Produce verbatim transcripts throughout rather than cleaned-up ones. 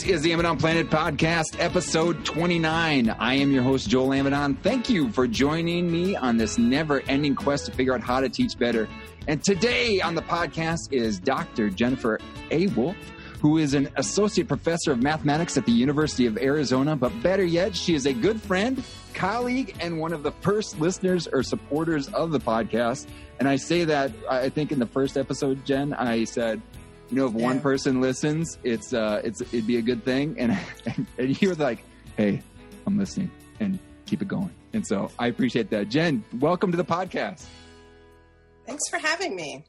This is the Amidon Planet Podcast, episode twenty-nine. I am your host, Joel Amidon. Thank you for joining me on this never-ending quest to figure out how to teach better. And today on the podcast is Doctor Jennifer A. Wolf, who is an associate professor of mathematics at the University of Arizona. But better yet, she is a good friend, colleague, and one of the first listeners or supporters of the podcast. And I say that, I think in the first episode, Jen, I said, you know, if one yeah. person listens, it's uh, it's it'd be a good thing. And, and, and you were like, hey, I'm listening, and keep it going. And so I appreciate that. Jen, welcome to the podcast. Thanks for having me.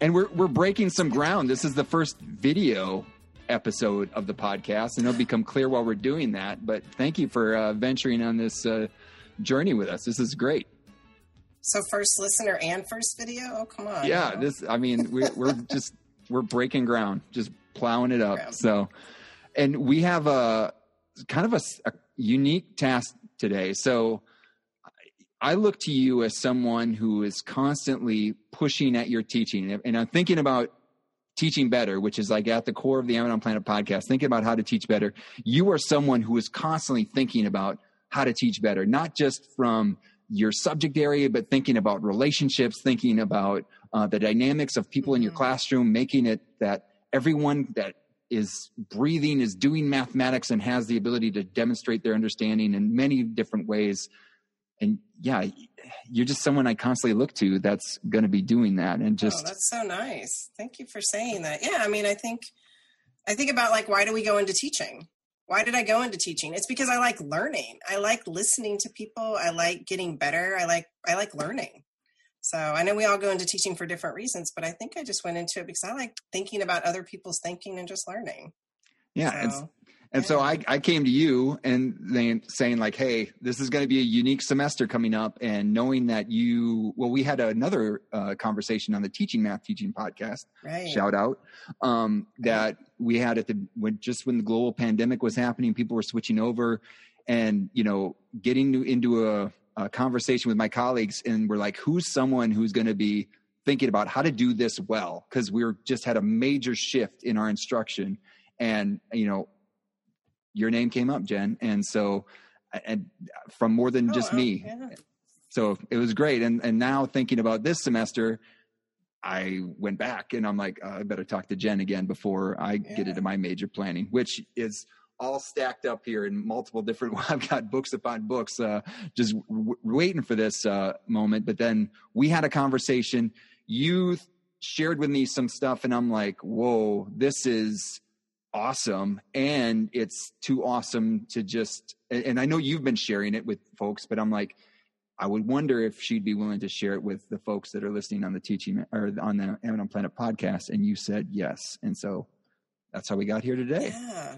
And we're we're breaking some ground. This is the first video episode of the podcast, and it'll become clear while we're doing that. But thank you for uh, venturing on this uh, journey with us. This is great. So first listener and first video? Oh, come on. Yeah, no. this. I mean, we, we're just... We're breaking ground, just plowing it up. So, and we have a kind of a, a unique task today. So I look to you as someone who is constantly pushing at your teaching. And I'm thinking about teaching better, which is like at the core of the Amidon Planet podcast, thinking about how to teach better. You are someone who is constantly thinking about how to teach better, not just from your subject area, but thinking about relationships, thinking about uh, the dynamics of people in your classroom, making it that everyone that is breathing is doing mathematics and has the ability to demonstrate their understanding in many different ways. And yeah, you're just someone I constantly look to that's going to be doing that. And just, oh, that's so nice. Thank you for saying that. Yeah. I mean, I think, I think about like, why do we go into teaching? Why did I go into teaching? It's because I like learning. I like listening to people. I like getting better. I like I like learning. So I know we all go into teaching for different reasons, but I think I just went into it because I like thinking about other people's thinking and just learning. Yeah. So, and and yeah. so I, I came to you and then saying like, hey, this is going to be a unique semester coming up. And knowing that you, well, we had another uh, conversation on the Teaching Math Teaching podcast, right. shout out, um, that right. we had at the when just when the global pandemic was happening, people were switching over, and you know, getting to, into a, a conversation with my colleagues, and we're like, who's someone who's going to be thinking about how to do this well? Because we were just had a major shift in our instruction, and you know, your name came up, Jen, and so and from more than oh, just me. Yeah. So it was great, and and now thinking about this semester. I went back and I'm like, uh, I better talk to Jen again before I yeah. get into my major planning, which is all stacked up here in multiple different, I've got books upon books, uh, just w- waiting for this uh, moment. But then we had a conversation, you th- shared with me some stuff, and I'm like, whoa, this is awesome. And it's too awesome to just, and, and I know you've been sharing it with folks, but I'm like, I would wonder if she'd be willing to share it with the folks that are listening on the teaching or on the Amidon Planet podcast. And you said yes. And so that's how we got here today. Yeah.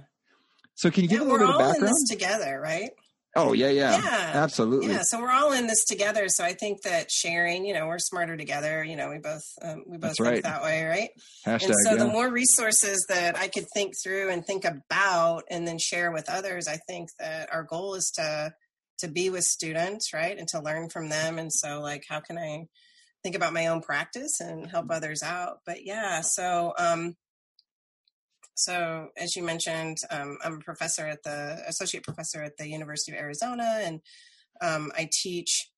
So can you yeah, give a little bit of background? We're all in this together, right? Oh, yeah, yeah, yeah. Absolutely. Yeah. So we're all in this together. So I think that sharing, you know, we're smarter together. You know, we both, um, we both that's think right. that way. Right. Hashtag, and so yeah. the more resources that I could think through and think about and then share with others, I think that our goal is to, to be with students, right? And to learn from them. And so like, how can I think about my own practice and help others out? But yeah, so, um, so as you mentioned, um, I'm a professor at the associate professor at the University of Arizona. And, um, I teach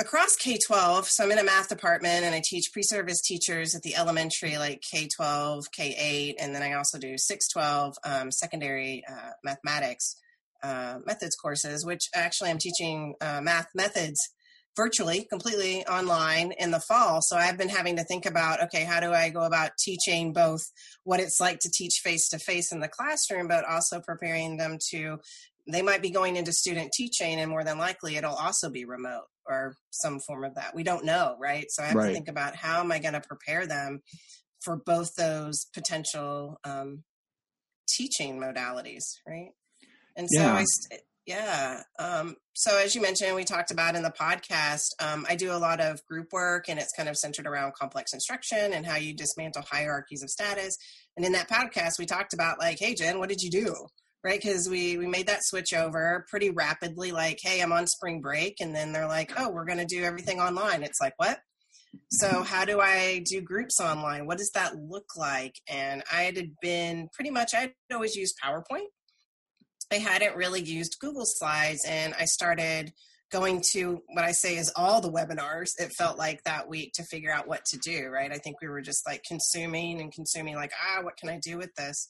across K twelve. So I'm in a math department and I teach pre-service teachers at the elementary, like K twelve, K eight. And then I also do six twelve, um, secondary, uh, mathematics, Uh, methods courses, which actually I'm teaching uh, math methods virtually, completely online in the fall. So I've been having to think about, okay, how do I go about teaching both what it's like to teach face-to-face in the classroom, but also preparing them to, they might be going into student teaching and more than likely it'll also be remote or some form of that. We don't know, right? So I have right. to think about how am I going to prepare them for both those potential um, teaching modalities, right? And so, yeah, I st- yeah. Um, so as you mentioned, we talked about in the podcast, um, I do a lot of group work and it's kind of centered around complex instruction and how you dismantle hierarchies of status. And in that podcast, we talked about like, hey, Jen, what did you do? Right? Because we, we made that switch over pretty rapidly, like, hey, I'm on spring break. And then they're like, oh, we're going to do everything online. It's like, what? So how do I do groups online? What does that look like? And I had been pretty much, I'd always used PowerPoint. I hadn't really used Google Slides, and I started going to what I say is all the webinars, it felt like that week, to figure out what to do, right? I think we were just like consuming and consuming like, ah, what can I do with this?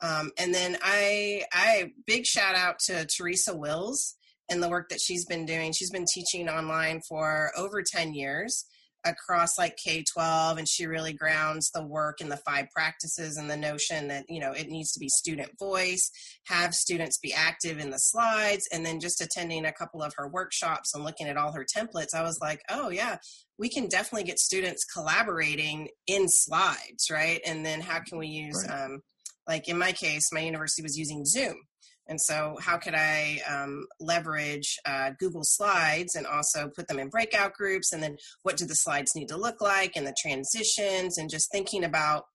Um, and then I, I big shout out to Teresa Wills and the work that she's been doing. She's been teaching online for over ten years across like K twelve, and she really grounds the work in the five practices and the notion that, you know, it needs to be student voice, have students be active in the slides, and then just attending a couple of her workshops and looking at all her templates, I was like, oh yeah, we can definitely get students collaborating in slides, right? And then how can we use, right. um, like in my case, my university was using Zoom. And so how could I um, leverage uh, Google Slides and also put them in breakout groups? And then what do the slides need to look like, and the transitions, and just thinking about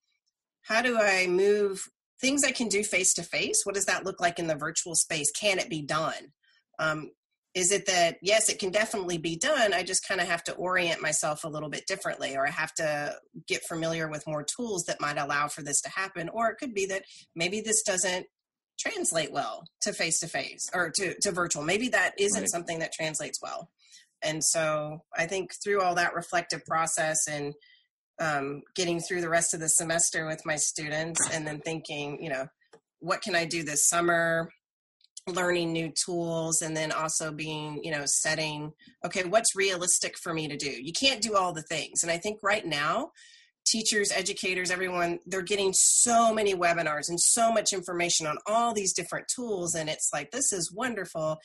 how do I move things I can do face-to-face? What does that look like in the virtual space? Can it be done? Um, is it that, yes, it can definitely be done. I just kind of have to orient myself a little bit differently, or I have to get familiar with more tools that might allow for this to happen. Or it could be that maybe this doesn't translate well to face-to-face or to, to virtual. Maybe that isn't right. something that translates well. And so I think through all that reflective process and um, getting through the rest of the semester with my students, and then thinking, you know, what can I do this summer, learning new tools, and then also being, you know, setting, okay, what's realistic for me to do? You can't do all the things. And I think right now, teachers, educators, everyone, they're getting so many webinars and so much information on all these different tools. And it's like, this is wonderful.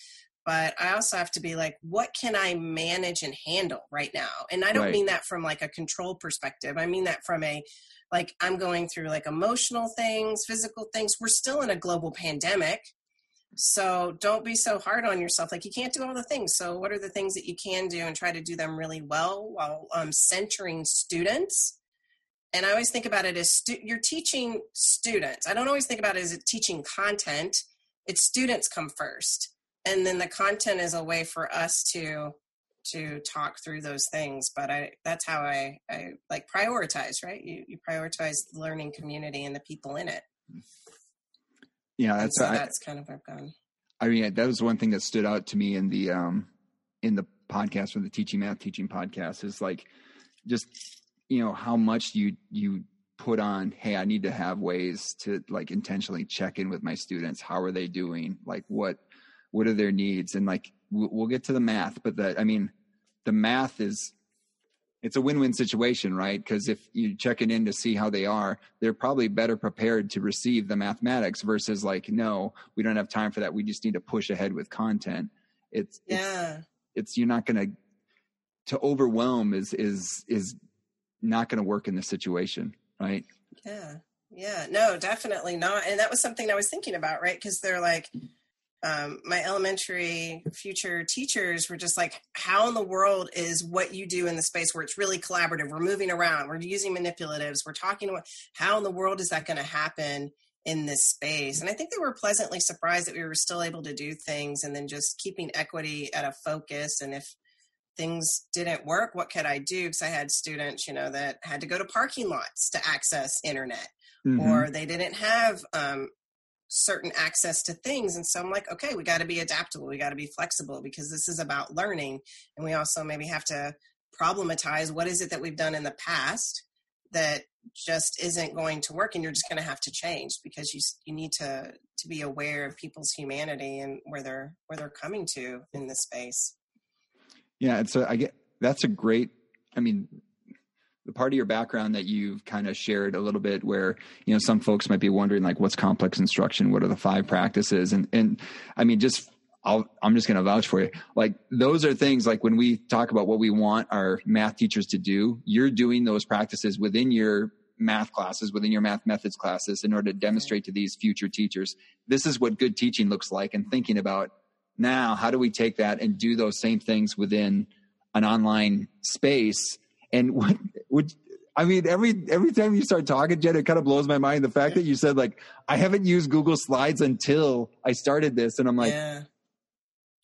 But I also have to be like, what can I manage and handle right now? And I don't right. mean that from like a control perspective. I mean that from a, like, I'm going through like emotional things, physical things. We're still in a global pandemic. So don't be so hard on yourself. Like, you can't do all the things. So what are the things that you can do, and try to do them really well while um, centering students? And I always think about it as stu- you're teaching students. I don't always think about it as teaching content. It's students come first. And then the content is a way for us to to talk through those things. But I, that's how I, I like prioritize, right? You, you prioritize the learning community and the people in it. Yeah, that's, so I, that's kind of where I've gone. I mean, that was one thing that stood out to me in the, um, in the podcast, from the Teaching Math Teaching podcast, is like just – you know, how much you, you put on, hey, I need to have ways to like intentionally check in with my students. How are they doing? Like, what, what are their needs? And like, we'll, we'll get to the math, but the, I mean, the math is, it's a win-win situation, right? 'Cause if you check it in to see how they are, they're probably better prepared to receive the mathematics versus like, no, we don't have time for that. We just need to push ahead with content. It's, yeah. it's, it's, you're not going to, to overwhelm is, is, is, not going to work in this situation, right? Yeah, yeah, no, definitely not. And that was something I was thinking about, right? Because they're like, um, my elementary future teachers were just like, how in the world is what you do in the space where it's really collaborative? We're moving around, we're using manipulatives, we're talking about, how in the world is that going to happen in this space? And I think they were pleasantly surprised that we were still able to do things, and then just keeping equity at a focus. And if things didn't work, what could I do? Because I had students, you know, that had to go to parking lots to access internet, mm-hmm. or they didn't have um, certain access to things. And so I'm like, okay, we got to be adaptable. We got to be flexible, because this is about learning. And we also maybe have to problematize what is it that we've done in the past that just isn't going to work, and you're just going to have to change, because you you need to to be aware of people's humanity and where they're where they're coming to in this space. Yeah. And so I get, that's a great, I mean, the part of your background that you've kind of shared a little bit, where, you know, some folks might be wondering like, what's complex instruction? What are the five practices? And, and I mean, just, I'll, I'm just going to vouch for you. Like, those are things like when we talk about what we want our math teachers to do, you're doing those practices within your math classes, within your math methods classes, in order to demonstrate to these future teachers, this is what good teaching looks like, and thinking about, now, how do we take that and do those same things within an online space? And what would, I mean, every, every time you start talking, Jen, it kind of blows my mind. The fact that you said like, I haven't used Google Slides until I started this. And I'm like, yeah.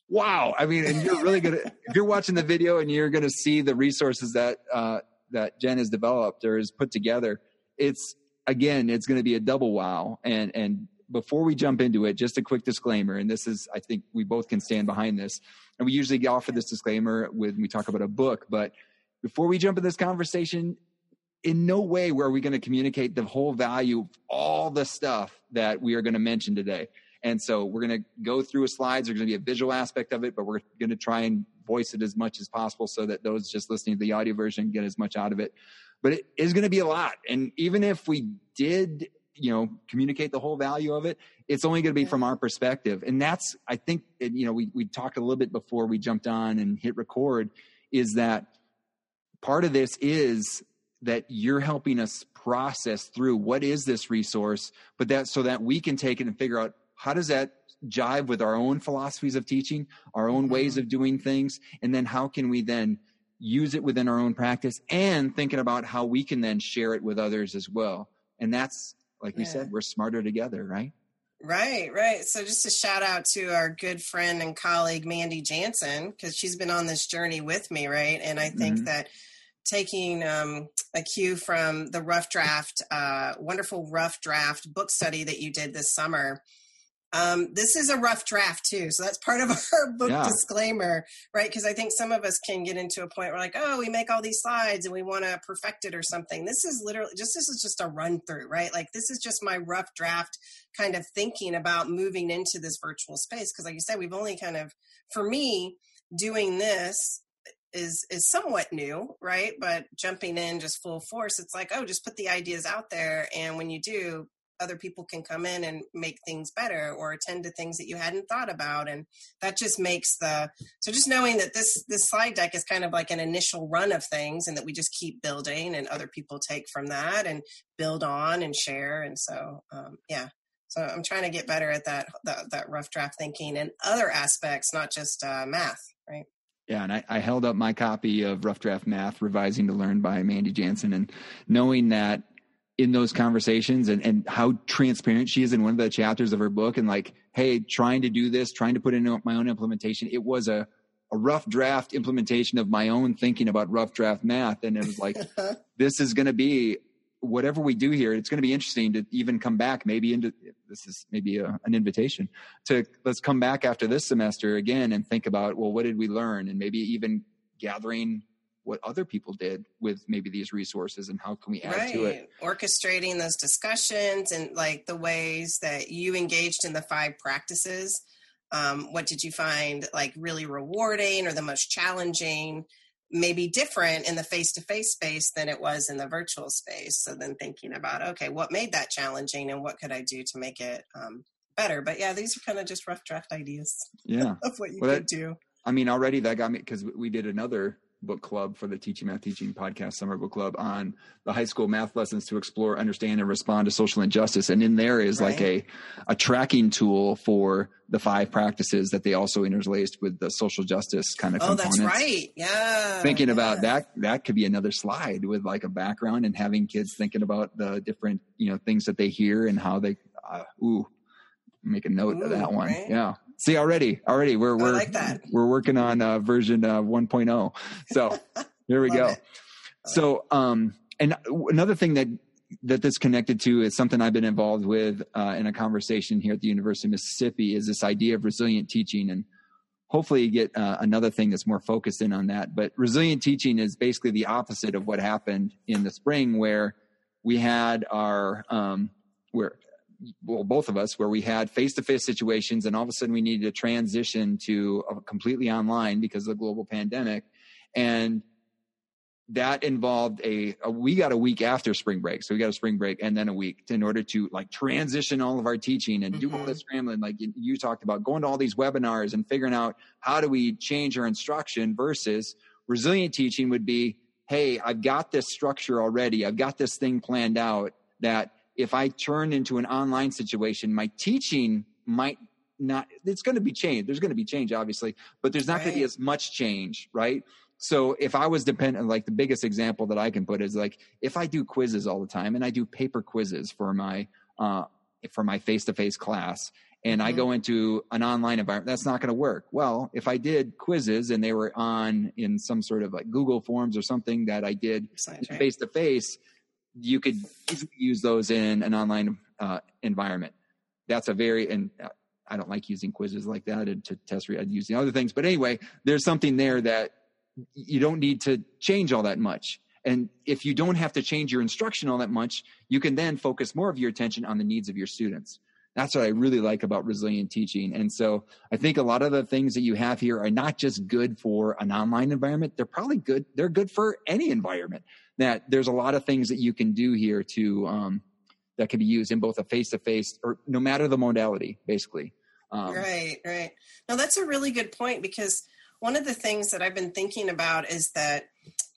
wow. I mean, and you're really good at, if you're watching the video and you're going to see the resources that, uh, that Jen has developed or has put together, it's, again, it's going to be a double wow. And, and before we jump into it, just a quick disclaimer, and this is, I think we both can stand behind this, and we usually offer this disclaimer when we talk about a book, but before we jump in this conversation, in no way were we going to communicate the whole value of all the stuff that we are going to mention today. And so we're going to go through a slides. There's going to be a visual aspect of it, but we're going to try and voice it as much as possible so that those just listening to the audio version get as much out of it. But it is going to be a lot. And even if we did, you know, communicate the whole value of it, it's only going to be from our perspective. And that's, I think, you know, we, we talked a little bit before we jumped on and hit record, is that part of this is that you're helping us process through what is this resource, but that so that we can take it and figure out, how does that jive with our own philosophies of teaching, our own ways of doing things? And then how can we then use it within our own practice, and thinking about how we can then share it with others as well? And that's, like we yeah. said, we're smarter together, right? Right, right. So just a shout out to our good friend and colleague, Mandy Jansen, because she's been on this journey with me, right? And I think mm-hmm. that taking um, a cue from the Rough Draft, uh, wonderful Rough Draft book study that you did this summer, Um, this is a rough draft too. So that's part of our book yeah. disclaimer, right? Because I think some of us can get into a point where like, oh, we make all these slides and we want to perfect it or something. This is literally just, this is just a run through, right? Like this is just my rough draft kind of thinking about moving into this virtual space. Because like you said, we've only kind of, for me, doing this is, is somewhat new, right? But jumping in just full force, it's like, oh, just put the ideas out there. And when you do, other people can come in and make things better or attend to things that you hadn't thought about. And that just makes the, so just knowing that this, this slide deck is kind of like an initial run of things, and that we just keep building and other people take from that and build on and share. And so, um, yeah, so I'm trying to get better at that, that, that rough draft thinking and other aspects, not just uh, math, right? Yeah, and I, I held up my copy of Rough Draft Math Revising to Learn by Mandy Jansen, and knowing that in those conversations and, and how transparent she is in one of the chapters of her book, and like, hey, trying to do this, trying to put in my own implementation. It was a, a rough draft implementation of my own thinking about rough draft math. And it was like, this is going to be whatever we do here. It's going to be interesting to even come back maybe into, this is maybe a, an invitation to, let's come back after this semester again and think about, well, what did we learn? And maybe even gathering what other people did with maybe these resources and how can we add right. to it. Orchestrating those discussions and like the ways that you engaged in the five practices. Um, what did you find like really rewarding or the most challenging, maybe different in the face-to-face space than it was in the virtual space. So then thinking about, okay, what made that challenging and what could I do to make it um, better? But yeah, these are kind of just rough draft ideas yeah. of what you well, could that, do. I mean, already that got me, because we did another book club for the Teaching Math Teaching podcast summer book club on the high school math lessons to explore, understand, and respond to social injustice. And in there is right. like a, a tracking tool for the five practices that they also interlaced with the social justice kind of oh, components. Oh, that's right. Yeah. Thinking yeah. about that, that could be another slide with like a background and having kids thinking about the different, you know, things that they hear and how they, uh, ooh, make a note ooh, of that one. Right? Yeah. See, already, already we're, we're, like we're working on uh version uh, one point oh. So here we go. It. So, um, and another thing that, that this connected to is something I've been involved with uh, in a conversation here at the University of Mississippi is this idea of resilient teaching. And hopefully you get uh, another thing that's more focused in on that, but resilient teaching is basically the opposite of what happened in the spring where we had our, um, where, well, both of us, where we had face-to-face situations and all of a sudden we needed to transition to a completely online because of the global pandemic. And that involved a, a, we got a week after spring break. So we got a spring break and then a week in order to like transition all of our teaching and mm-hmm. do all this scrambling. Like you, you talked about going to all these webinars and figuring out how do we change our instruction versus resilient teaching would be, hey, I've got this structure already. I've got this thing planned out that if I turn into an online situation, my teaching might not, it's going to be changed. There's going to be change, obviously, but there's not right. going to be as much change, right? So if I was dependent, like the biggest example that I can put is like, if I do quizzes all the time and I do paper quizzes for my, uh, for my face-to-face class, and mm-hmm. I go into an online environment, that's not going to work. Well, if I did quizzes and they were on in some sort of like Google Forms or something that I did face to face, you could easily use those in an online uh, environment. That's a very, and I don't like using quizzes like that and to test, re- I'd use the other things. But anyway, there's something there that you don't need to change all that much. And if you don't have to change your instruction all that much, you can then focus more of your attention on the needs of your students. That's what I really like about resilient teaching. And so I think a lot of the things that you have here are not just good for an online environment. They're probably good. They're good for any environment. That there's a lot of things that you can do here to um, that can be used in both a face-to-face or no matter the modality, basically. Um, right, right. Now, that's a really good point, because one of the things that I've been thinking about is that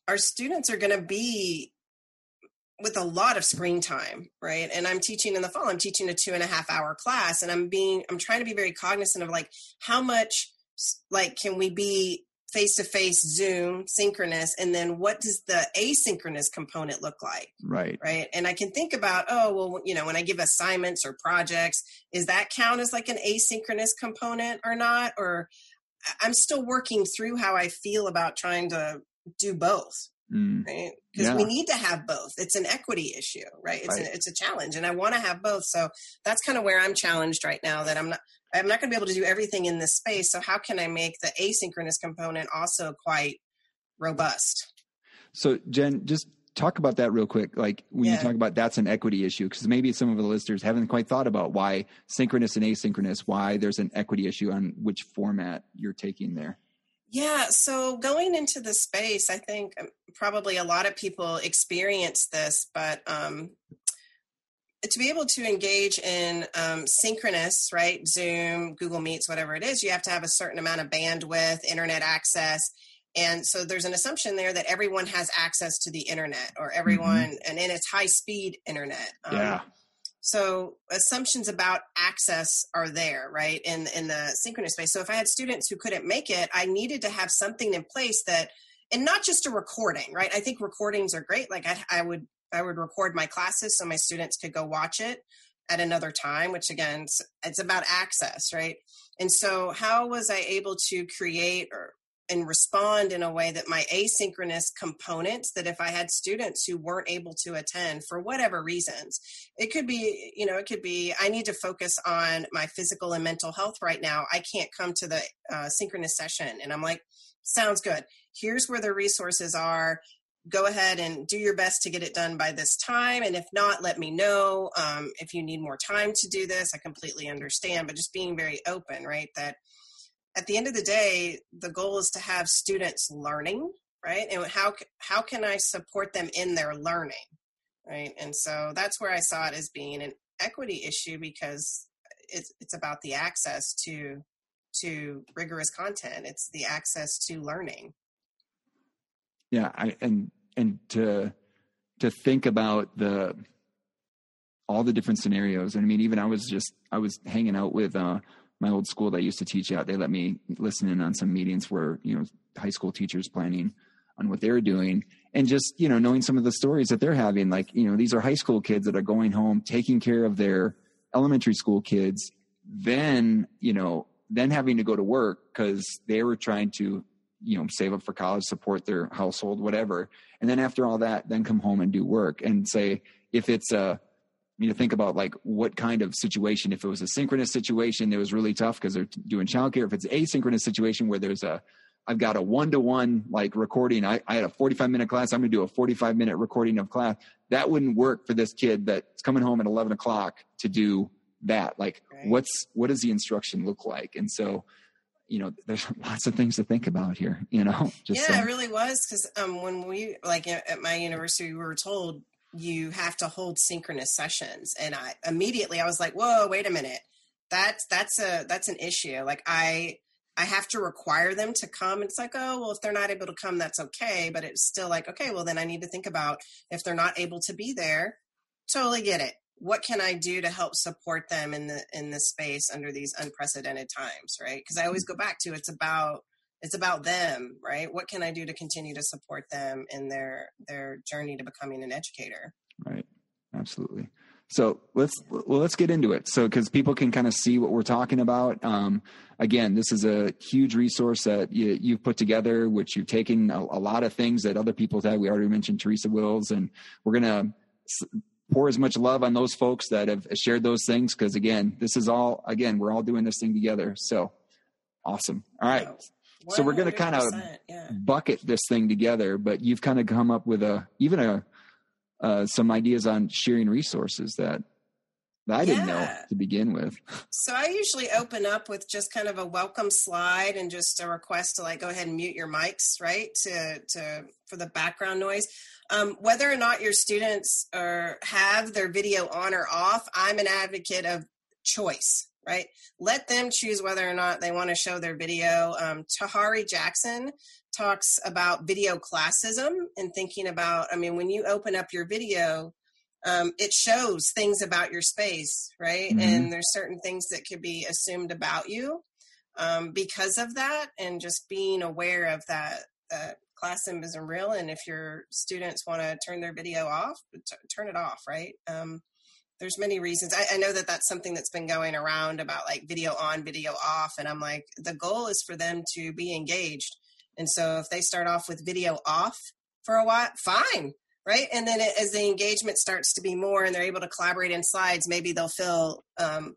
our students are going to be with a lot of screen time, right? And I'm teaching in the fall, I'm teaching a two and a half hour class, and I'm being, I'm trying to be very cognizant of like, how much like can we be face-to-face, Zoom, synchronous, and then what does the asynchronous component look like? Right. Right. And I can think about, oh, well, you know, when I give assignments or projects, is that count as like an asynchronous component or not? Or I'm still working through how I feel about trying to do both, mm. right? Because yeah. we need to have both. It's an equity issue, right? It's, right. A, it's a challenge, and I want to have both. So that's kind of where I'm challenged right now, that I'm not, I'm not going to be able to do everything in this space. So how can I make the asynchronous component also quite robust? So Jen, just talk about that real quick. Like when yeah. you talk about that's an equity issue, because maybe some of the listeners haven't quite thought about why synchronous and asynchronous, why there's an equity issue on which format you're taking there. Yeah. So going into the space, I think probably a lot of people experience this, but, um, to be able to engage in um, synchronous, right, Zoom, Google Meets, whatever it is, you have to have a certain amount of bandwidth, internet access. And so there's an assumption there that everyone has access to the internet, or everyone, mm-hmm. and, and it's high-speed internet. Um, yeah. So assumptions about access are there, right, in, in the synchronous space. So if I had students who couldn't make it, I needed to have something in place that, and not just a recording, right? I think recordings are great. Like I, I would, I would record my classes so my students could go watch it at another time, which again, it's about access, right? And so how was I able to create or and respond in a way that my asynchronous components, that if I had students who weren't able to attend for whatever reasons, it could be, you know, it could be, I need to focus on my physical and mental health right now. I can't come to the uh, synchronous session. And I'm like, sounds good. Here's where the resources are. Go ahead and do your best to get it done by this time. And if not, let me know. Um, if you need more time to do this, I completely understand, but just being very open, right? That at the end of the day, the goal is to have students learning, right? And how, how can I support them in their learning, right? And so that's where I saw it as being an equity issue, because it's, it's about the access to, to rigorous content. It's the access to learning. Yeah, I, and and to to think about the all the different scenarios. And I mean, even I was just I was hanging out with uh, my old school that I used to teach at. They let me listen in on some meetings where, you know, high school teachers planning on what they're doing, and just, you know, knowing some of the stories that they're having. Like, you know, these are high school kids that are going home, taking care of their elementary school kids, then you know, then having to go to work because they were trying to, you know, save up for college, support their household, whatever. And then after all that, then come home and do work. And say, if it's a, you know, think about like what kind of situation, if it was a synchronous situation, that was really tough because they're doing childcare. If it's asynchronous situation where there's a, I've got a one-to-one like recording. I, I had a forty-five minute class. I'm going to do a forty-five minute recording of class. That wouldn't work for this kid that's coming home at eleven o'clock to do that. Like right. what's, what does the instruction look like? And so, you know, there's lots of things to think about here, you know? Just yeah, so. It really was. Cause um, when we, like at my university, we were told you have to hold synchronous sessions. And I immediately, I was like, whoa, wait a minute. That's, that's a, that's an issue. Like I, I have to require them to come. And it's like, oh, well, if they're not able to come, that's okay. But it's still like, okay, well then I need to think about if they're not able to be there. Totally get it. What can I do to help support them in the, in the space under these unprecedented times? Right. Cause I always go back to, it's about, it's about them, right? What can I do to continue to support them in their, their journey to becoming an educator? Right. Absolutely. So let's well, let's get into it. So because people can kind of see what we're talking about. Um, again, this is a huge resource that you, you've put together, which you've taken a, a lot of things that other people have. We already mentioned Teresa Wills, and we're going to pour as much love on those folks that have shared those things. Because again, this is all, again, we're all doing this thing together. So awesome. All right. Wow. So we're going to kind of yeah. bucket this thing together, but you've kind of come up with a, even a, Uh, some ideas on sharing resources that, that I didn't yeah. know to begin with. So I usually open up with just kind of a welcome slide and just a request to like, go ahead and mute your mics, right? To, to, for the background noise. Um, whether or not your students are, have their video on or off, I'm an advocate of choice, right? Let them choose whether or not they want to show their video. Um, Tahari Jackson talks about video classism and thinking about, I mean, when you open up your video, um, it shows things about your space, right? Mm-hmm. And there's certain things that could be assumed about you um, because of that, and just being aware of that, that classism isn't real. And if your students want to turn their video off, t- turn it off, right? Um, there's many reasons. I, I know that that's something that's been going around about like video on, video off. And I'm like, the goal is for them to be engaged. And so if they start off with video off for a while, fine, right? And then it, as the engagement starts to be more and they're able to collaborate in slides, maybe they'll feel um,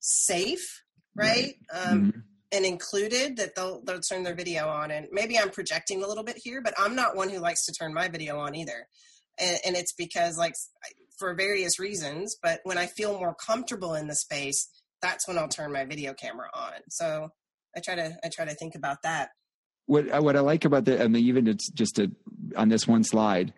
safe, right? Um, mm-hmm. And included, that they'll, they'll turn their video on. And maybe I'm projecting a little bit here, but I'm not one who likes to turn my video on either. And, and it's because, like, for various reasons, but when I feel more comfortable in the space, that's when I'll turn my video camera on. So I try to I try to think about that. What I, what I like about the, I mean, even it's just a, on this one slide,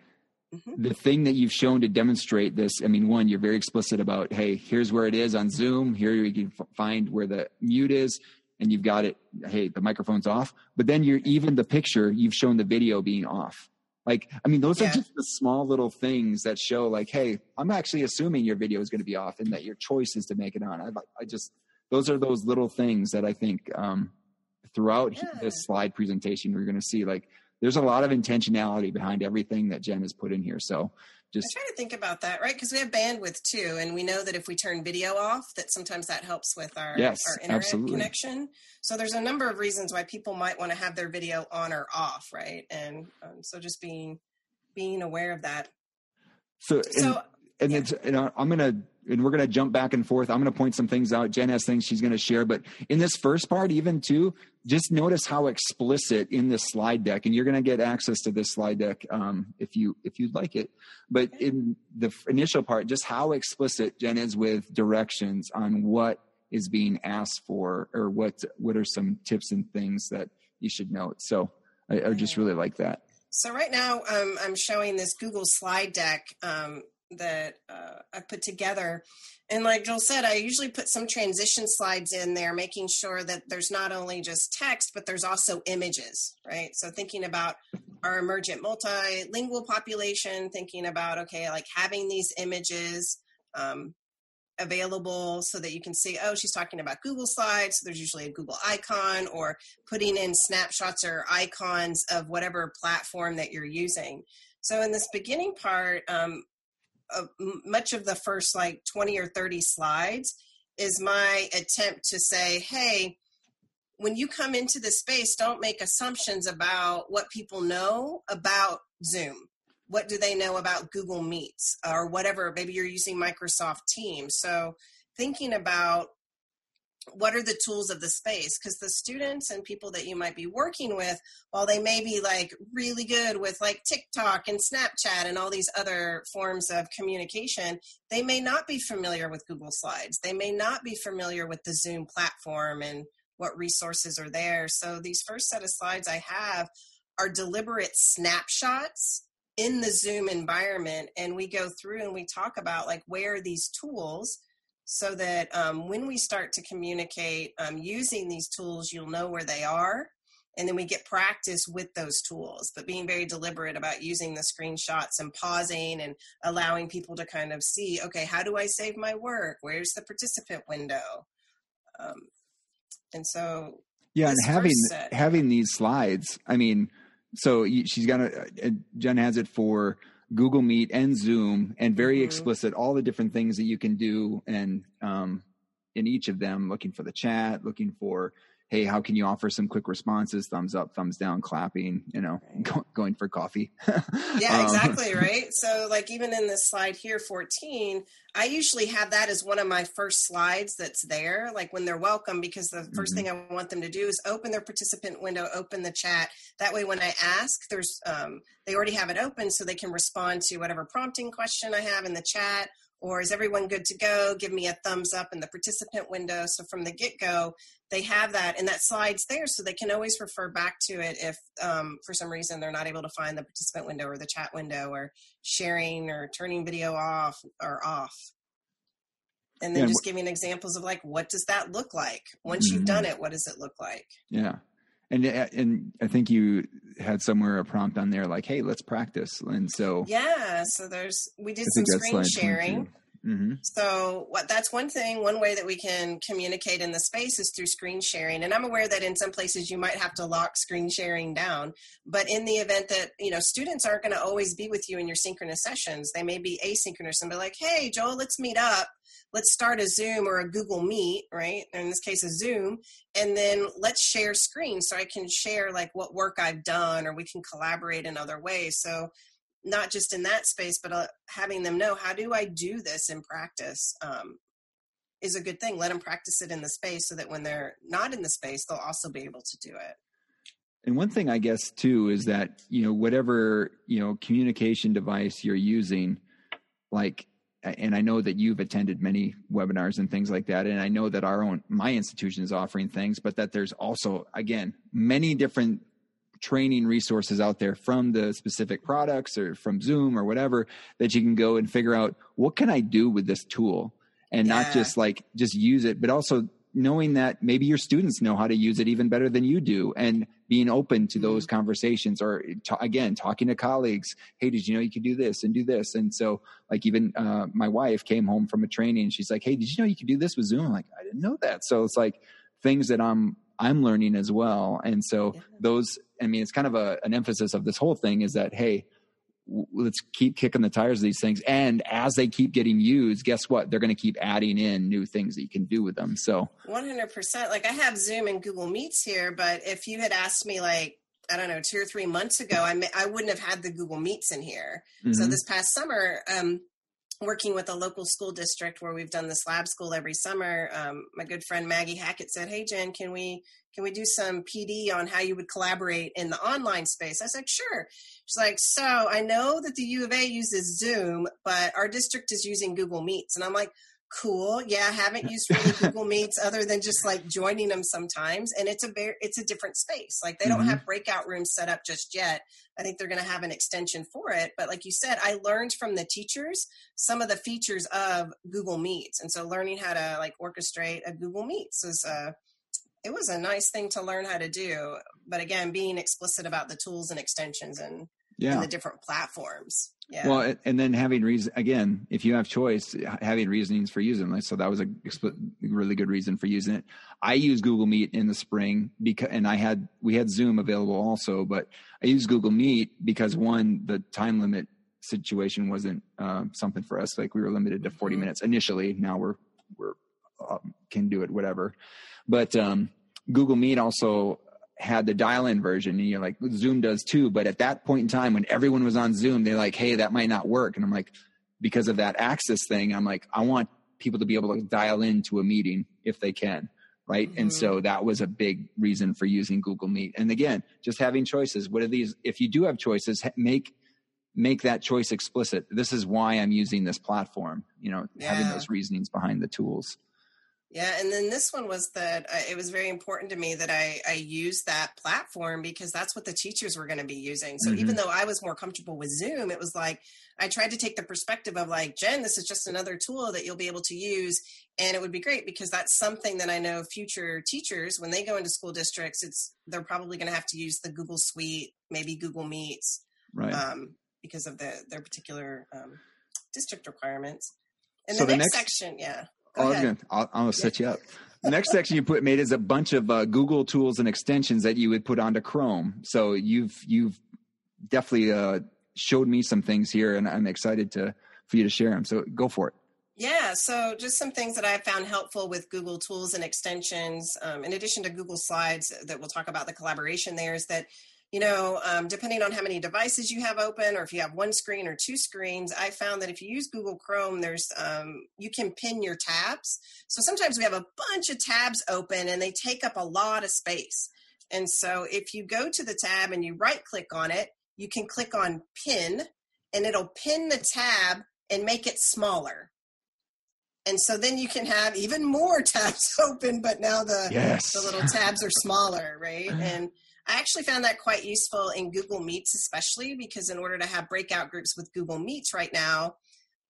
mm-hmm. the thing that you've shown to demonstrate this, I mean, one, you're very explicit about, hey, here's where it is on Zoom. Here you can f- find where the mute is, and you've got it. Hey, the microphone's off, but then you're even the picture, you've shown the video being off. Like, I mean, those yeah. are just the small little things that show like, hey, I'm actually assuming your video is going to be off and that your choice is to make it on. I, I just, those are those little things that I think, um, throughout yeah. this slide presentation, we're going to see like there's a lot of intentionality behind everything that Jen has put in here. So just I try to think about that, right? Because we have bandwidth too, and we know that if we turn video off, that sometimes that helps with our, yes, our internet absolutely. Connection. So there's a number of reasons why people might want to have their video on or off, right? And um, so just being being aware of that. So so and, and, yeah. it's, and I'm going to. And we're going to jump back and forth. I'm going to point some things out. Jen has things she's going to share. But in this first part, even too, just notice how explicit in this slide deck, and you're going to get access to this slide deck um, if you, if you'd like it. But in the initial part, just how explicit Jen is with directions on what is being asked for, or what, what are some tips and things that you should note. So I, I just really like that. So right now um, I'm showing this Google slide deck um, that uh, I put together. And like Joel said, I usually put some transition slides in there, making sure that there's not only just text, but there's also images, right? So thinking about our emergent multilingual population, thinking about, okay, like having these images um, available so that you can see, oh, she's talking about Google Slides. So there's usually a Google icon, or putting in snapshots or icons of whatever platform that you're using. So in this beginning part, um, Uh, much of the first like twenty or thirty slides is my attempt to say, hey, when you come into the space, don't make assumptions about what people know about Zoom. What do they know about Google Meets or whatever? Maybe you're using Microsoft Teams. So thinking about what are the tools of the space? Because the students and people that you might be working with, while they may be like really good with like TikTok and Snapchat and all these other forms of communication, they may not be familiar with Google Slides. They may not be familiar with the Zoom platform and what resources are there. So these first set of slides I have are deliberate snapshots in the Zoom environment. And we go through and we talk about like, where are these tools? So that um, when we start to communicate um, using these tools, you'll know where they are. And then we get practice with those tools, but being very deliberate about using the screenshots and pausing and allowing people to kind of see, okay, how do I save my work? Where's the participant window? Um, and so. Yeah, and having set, having these slides, I mean, so she's got a, Jen has it for Google Meet and Zoom, and very mm-hmm. explicit, all the different things that you can do. And um, in each of them, looking for the chat, looking for, hey, how can you offer some quick responses? Thumbs up, thumbs down, clapping, you know, right. go, going for coffee. Yeah, exactly. Right. So like even in this slide here, fourteen, I usually have that as one of my first slides that's there, like when they're welcome, because the first mm-hmm. thing I want them to do is open their participant window, open the chat. That way, when I ask, there's um, they already have it open so they can respond to whatever prompting question I have in the chat. Or is everyone good to go? Give me a thumbs up in the participant window. So from the get-go, they have that, and that slide's there, so they can always refer back to it if um, for some reason they're not able to find the participant window or the chat window or sharing or turning video off or off. And then yeah, just giving examples of like, what does that look like? Once mm-hmm. you've done it, what does it look like? Yeah. And and I think you had somewhere a prompt on there like, hey, let's practice. And so yeah, so there's we did some screen sharing. Mm-hmm. So what that's one thing, one way that we can communicate in the space is through screen sharing. And I'm aware that in some places you might have to lock screen sharing down. But in the event that, you know, students aren't going to always be with you in your synchronous sessions, they may be asynchronous and be like, hey, Joel, let's meet up. Let's start a Zoom or a Google Meet, right? Or in this case, a Zoom. And then let's share screens so I can share like what work I've done, or we can collaborate in other ways. So not just in that space, but uh, having them know, how do I do this in practice um, is a good thing. Let them practice it in the space so that when they're not in the space, they'll also be able to do it. And one thing I guess too is that, you know, whatever, you know, communication device you're using, like, and I know that you've attended many webinars and things like that. And I know that our own, my institution is offering things, but that there's also, again, many different training resources out there from the specific products or from Zoom or whatever, that you can go and figure out, what can I do with this tool? And yeah. not just like, just use it, but also knowing that maybe your students know how to use it even better than you do, and being open to those conversations, or t- again, talking to colleagues, hey, did you know you could do this and do this? And so like even uh, my wife came home from a training and she's like, hey, did you know you could do this with Zoom? I'm like, I didn't know that. So it's like things that I'm, I'm learning as well. And so yeah. those, I mean, it's kind of a, an emphasis of this whole thing is that, hey, w- let's keep kicking the tires of these things. And as they keep getting used, guess what? They're going to keep adding in new things that you can do with them. So one hundred percent. Like I have Zoom and Google Meets here, but if you had asked me like, I don't know, two or three months ago, I, may, I wouldn't have had the Google Meets in here. Mm-hmm. So this past summer, um, working with a local school district where we've done this lab school every summer, um, my good friend Maggie Hackett said, hey, Jen, can we can we do some P D on how you would collaborate in the online space? I was like, sure. She's like, so I know that the U of A uses Zoom, but our district is using Google Meets. And I'm like, cool. Yeah, I haven't used really Google Meets other than just like joining them sometimes. And it's a very, it's a different space. Like they don't mm-hmm. have breakout rooms set up just yet. I think they're going to have an extension for it. But like you said, I learned from the teachers some of the features of Google Meets. And so learning how to like orchestrate a Google Meets is a, it was a nice thing to learn how to do. But again, being explicit about the tools and extensions and, yeah. and the different platforms. Yeah. Well, and then having reason, again, if you have choice, having reasonings for using it. So that was a really good reason for using it. I use Google Meet in the spring because, and I had, we had Zoom available also, but I used Google Meet because one, the time limit situation wasn't uh, something for us. Like we were limited to forty mm-hmm. minutes initially. Now we're, we're, uh, can do it, whatever. But um, Google Meet also had the dial-in version, and you're like, Zoom does too. But at that point in time, when everyone was on Zoom, they're like, hey, that might not work. And I'm like, because of that access thing, I'm like, I want people to be able to dial into a meeting if they can. Right. Mm-hmm. And so that was a big reason for using Google Meet. And again, just having choices. What are these? If you do have choices, make, make that choice explicit. This is why I'm using this platform, you know, yeah. having those reasonings behind the tools. Yeah. And then this one was that uh, it was very important to me that I, I used that platform because that's what the teachers were going to be using. So mm-hmm. even though I was more comfortable with Zoom, it was like, I tried to take the perspective of like, Jen, this is just another tool that you'll be able to use. And it would be great because that's something that I know future teachers, when they go into school districts, it's, they're probably going to have to use the Google Suite, maybe Google Meets, right. um, because of the, their particular um, district requirements. And so the, the next, next section, yeah. Go I'll, gonna, I'll, I'll set you up. The next section you put made is a bunch of uh, Google tools and extensions that you would put onto Chrome. So you've you've definitely uh, showed me some things here, and I'm excited to for you to share them. So go for it. Yeah, so just some things that I found helpful with Google tools and extensions, um, in addition to Google Slides that we'll talk about the collaboration there, is that, you know, um, depending on how many devices you have open, or if you have one screen or two screens, I found that if you use Google Chrome, there's um, you can pin your tabs. So sometimes we have a bunch of tabs open and they take up a lot of space. And so if you go to the tab and you right click on it, you can click on pin, and it'll pin the tab and make it smaller. And so then you can have even more tabs open, but now the, yes. the little tabs are smaller, right? And I actually found that quite useful in Google Meets, especially because in order to have breakout groups with Google Meets right now,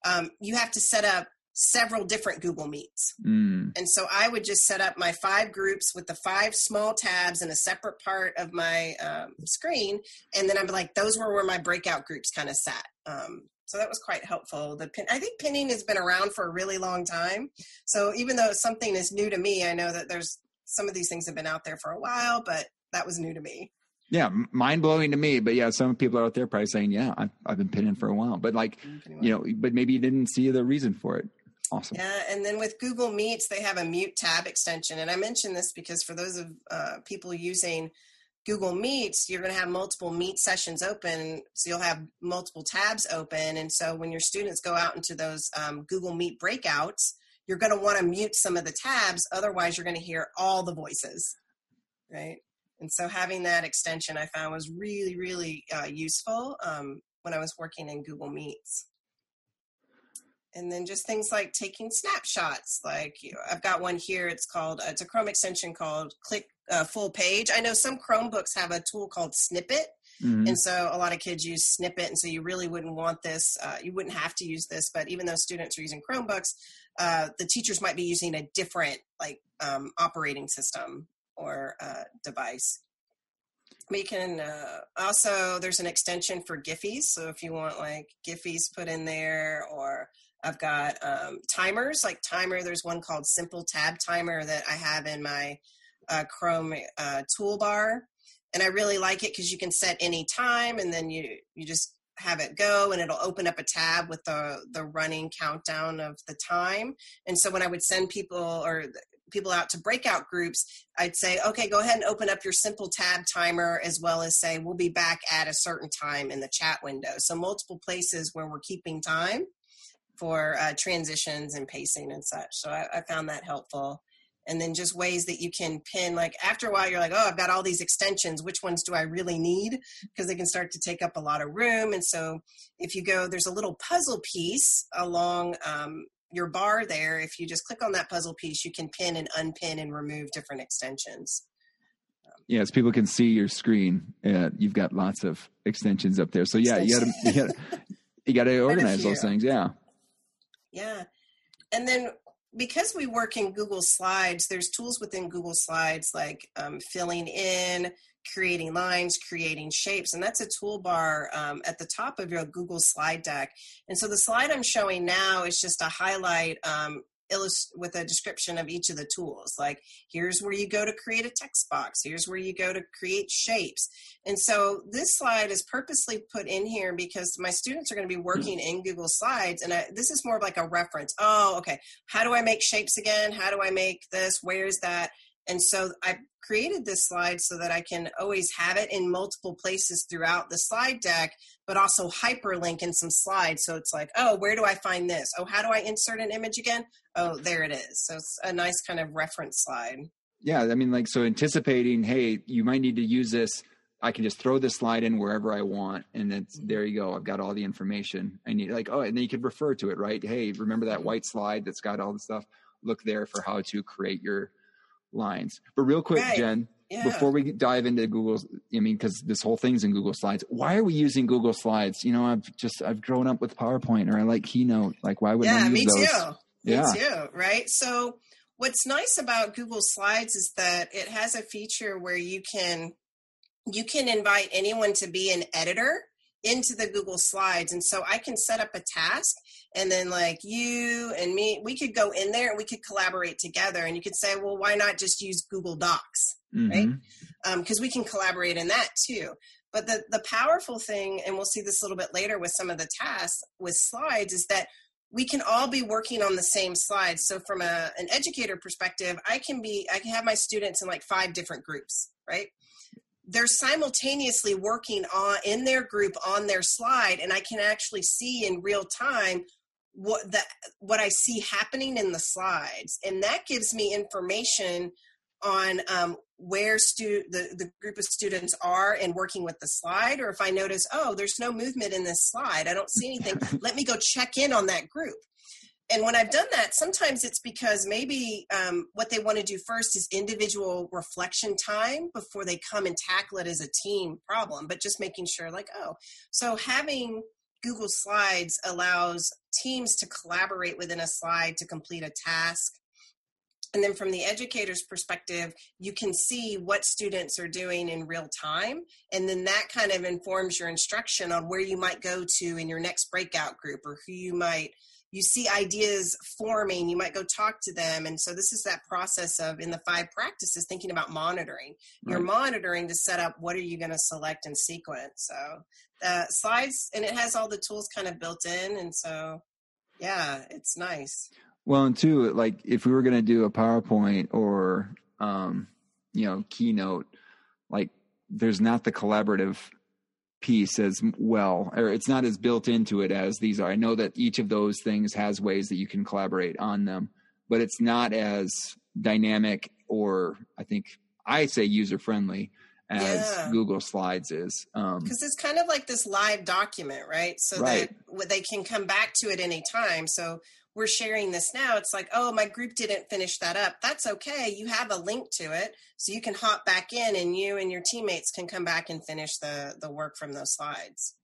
um, you have to set up several different Google Meets. Mm. And so I would just set up my five groups with the five small tabs in a separate part of my um, screen. And then I'm like, those were where my breakout groups kind of sat. Um, So that was quite helpful. The pin, I think pinning has been around for a really long time. So even though something is new to me, I know that there's some of these things have been out there for a while, but that was new to me. Yeah, mind blowing to me. But yeah, some people out there probably saying, "Yeah, I've, I've been pinning for a while," but like, you know, but maybe you didn't see the reason for it. Awesome. Yeah, and then with Google Meets, they have a Mute Tab extension, and I mention this because for those of uh, people using Google Meets, you're going to have multiple Meet sessions open, so you'll have multiple tabs open. And so when your students go out into those um, Google Meet breakouts, you're going to want to mute some of the tabs. Otherwise, you're going to hear all the voices, right? And so having that extension I found was really, really uh, useful um, when I was working in Google Meets. And then just things like taking snapshots. Like you know, I've got one here. It's called, uh, it's a Chrome extension called Click uh, Full Page. I know some Chromebooks have a tool called Snippet. Mm-hmm. And so a lot of kids use Snippet. And so you really wouldn't want this. Uh, you wouldn't have to use this. But even though students are using Chromebooks, uh, the teachers might be using a different like um, operating system or uh, device. We can uh, also, there's an extension for Giphy's. So if you want like Giphy's put in there, or I've got um, timers, like timer. There's one called Simple Tab Timer that I have in my uh, Chrome uh, toolbar. And I really like it because you can set any time, and then you, you just have it go, and it'll open up a tab with the, the running countdown of the time. And so when I would send people or people out to breakout groups, I'd say, okay, go ahead and open up your Simple Tab Timer, as well as say, we'll be back at a certain time in the chat window. So multiple places where we're keeping time for uh, transitions and pacing and such. So I, I found that helpful. And then just ways that you can pin, like after a while, you're like, oh, I've got all these extensions. Which ones do I really need? Because they can start to take up a lot of room. And so if you go, there's a little puzzle piece along um, your bar there. If you just click on that puzzle piece, you can pin and unpin and remove different extensions. Yes, people can see your screen. Uh, you've got lots of extensions up there. So yeah, you gotta, you gotta, you gotta organize those things. Yeah. Yeah. And then because we work in Google Slides, there's tools within Google Slides like um, filling in, creating lines, creating shapes. And that's a toolbar um, at the top of your Google slide deck. And so the slide I'm showing now is just a highlight um, illust- with a description of each of the tools. Like here's where you go to create a text box. Here's where you go to create shapes. And so this slide is purposely put in here because my students are going to be working in Google Slides. And I, this is more of like a reference. Oh, okay. How do I make shapes again? How do I make this? Where's that? And so I created this slide so that I can always have it in multiple places throughout the slide deck, but also hyperlink in some slides. So it's like, oh, where do I find this? Oh, how do I insert an image again? Oh, there it is. So it's a nice kind of reference slide. Yeah. I mean, like, so anticipating, hey, you might need to use this. I can just throw this slide in wherever I want. And then there you go. I've got all the information I need. Like, oh, and then you could refer to it, right? Hey, remember that white slide that's got all the stuff? Look there for how to create your lines. But real quick, right. Jen, yeah. Before we dive into Google, I mean, because this whole thing's in Google Slides. Why are we using Google Slides? You know, I've just, I've grown up with PowerPoint, or I like Keynote. Like, why would yeah, I use me those? Too. Yeah, me too. Right. So what's nice about Google Slides is that it has a feature where you can, you can invite anyone to be an editor into the Google Slides. And so I can set up a task, and then like you and me, we could go in there and we could collaborate together. And you could say, well, why not just use Google Docs, mm-hmm. right? Um, because we can collaborate in that too. But the, the powerful thing, and we'll see this a little bit later with some of the tasks with slides, is that we can all be working on the same slide. So from a, an educator perspective, I can be, I can have my students in like five different groups, right? They're simultaneously working on in their group on their slide, and I can actually see in real time what the, what I see happening in the slides. And that gives me information on um, where stu- the, the group of students are and working with the slide, or if I notice, oh, there's no movement in this slide, I don't see anything, let me go check in on that group. And when I've done that, sometimes it's because maybe um, what they want to do first is individual reflection time before they come and tackle it as a team problem, but just making sure like, oh, so having Google Slides allows teams to collaborate within a slide to complete a task. And then from the educator's perspective, you can see what students are doing in real time. And then that kind of informs your instruction on where you might go to in your next breakout group, or who you might, you see ideas forming, you might go talk to them. And so this is that process of, in the five practices, thinking about monitoring. You're right. Monitoring to set up what are you going to select and sequence. So uh, slides, and it has all the tools kind of built in. And so, yeah, it's nice. Well, and two, like if we were going to do a PowerPoint or, um, you know, Keynote, like there's not the collaborative piece as well, or it's not as built into it as these are. I know that each of those things has ways that you can collaborate on them, but it's not as dynamic or I think I say user-friendly as yeah. Google Slides is. Um, Cause it's kind of like this live document, right? So right. that they can come back to it any time. So we're sharing this now. It's like, oh, my group didn't finish that up. That's okay. You have a link to it. So you can hop back in and you and your teammates can come back and finish the, the work from those slides.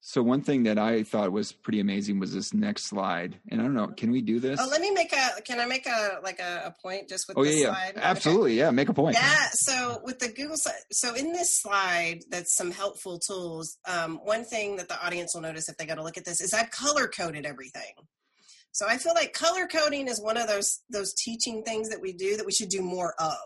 So one thing that I thought was pretty amazing was this next slide. And I don't know, can we do this? Oh, let me make a, can I make a, like a, a point just with oh, this yeah, slide? Yeah. Absolutely. Okay. Yeah. Make a point. Yeah. So with the Google, so in this slide, that's some helpful tools. Um, one thing that the audience will notice if they got to look at this is I've color coded everything. So I feel like color coding is one of those those teaching things that we do that we should do more of,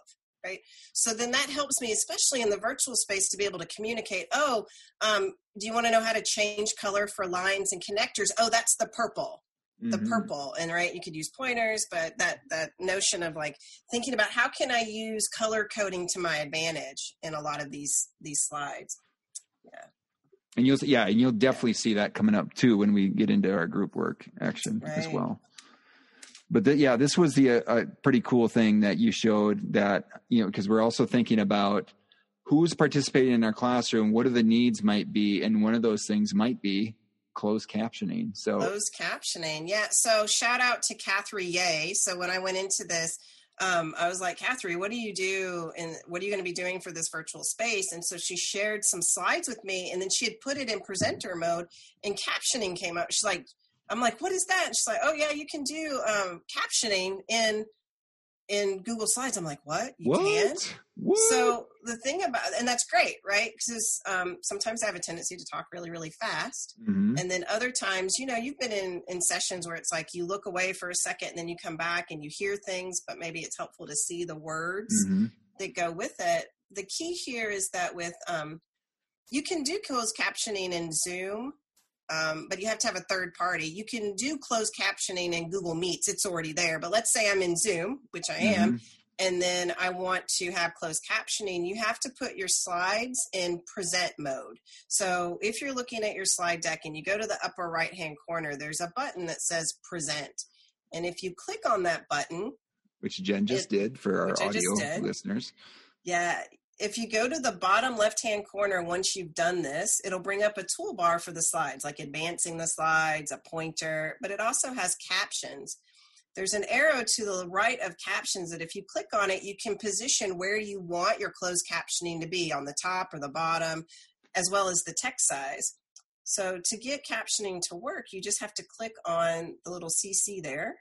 right? So then that helps me, especially in the virtual space, to be able to communicate, oh, um, do you want to know how to change color for lines and connectors? Oh, that's the purple, mm-hmm. the purple. And right, you could use pointers, but that that notion of like thinking about how can I use color coding to my advantage in a lot of these these slides, yeah. And you'll, yeah, and you'll definitely see that coming up too when we get into our group work action right. as well. But the, yeah, this was the uh, pretty cool thing that you showed that, you know, because we're also thinking about who's participating in our classroom, what are the needs might be, and one of those things might be closed captioning. So closed captioning, yeah. So shout out to Catherine Yeh. So when I went into this, Um, I was like, Catherine, what do you do? And what are you going to be doing for this virtual space? And so she shared some slides with me, and then she had put it in presenter mode and captioning came up. She's like, I'm like, what is that? And she's like, oh yeah, you can do um, captioning in, in Google Slides. I'm like, what? You what? Can? What? So the thing about, and that's great, right? Because um, sometimes I have a tendency to talk really, really fast. Mm-hmm. And then other times, you know, you've been in, in sessions where it's like you look away for a second and then you come back and you hear things, but maybe it's helpful to see the words mm-hmm. that go with it. The key here is that with, um, you can do closed captioning in Zoom, Um, but you have to have a third party. You can do closed captioning in Google Meets. It's already there. But let's say I'm in Zoom, which I am, mm-hmm. and then I want to have closed captioning. You have to put your slides in present mode. So if you're looking at your slide deck and you go to the upper right-hand corner, there's a button that says present. And if you click on that button. Which Jen just it, did for our audio listeners. Yeah. If you go to the bottom left-hand corner, once you've done this, it'll bring up a toolbar for the slides, like advancing the slides, a pointer, but it also has captions. There's an arrow to the right of captions that if you click on it, you can position where you want your closed captioning to be, on the top or the bottom, as well as the text size. So to get captioning to work, you just have to click on the little C C there,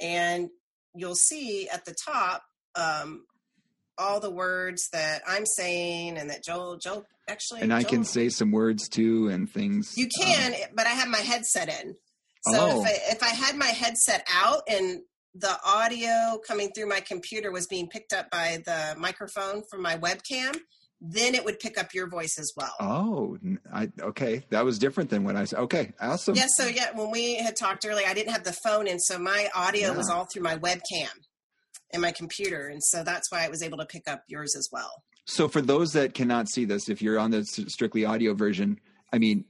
and you'll see at the top, um, all the words that I'm saying and that Joel, Joel actually. And I Joel, can say some words too and things. You can, um, but I have my headset in. So oh. if, I, if I had my headset out and the audio coming through my computer was being picked up by the microphone from my webcam, then it would pick up your voice as well. Oh, I, okay. That was different than what I said. Okay, awesome. Yeah, so yeah, when we had talked earlier, I didn't have the phone in, so my audio yeah. was all through my webcam and my computer, and so that's why I was able to pick up yours as well. So for those that cannot see this, if you're on the strictly audio version, I mean,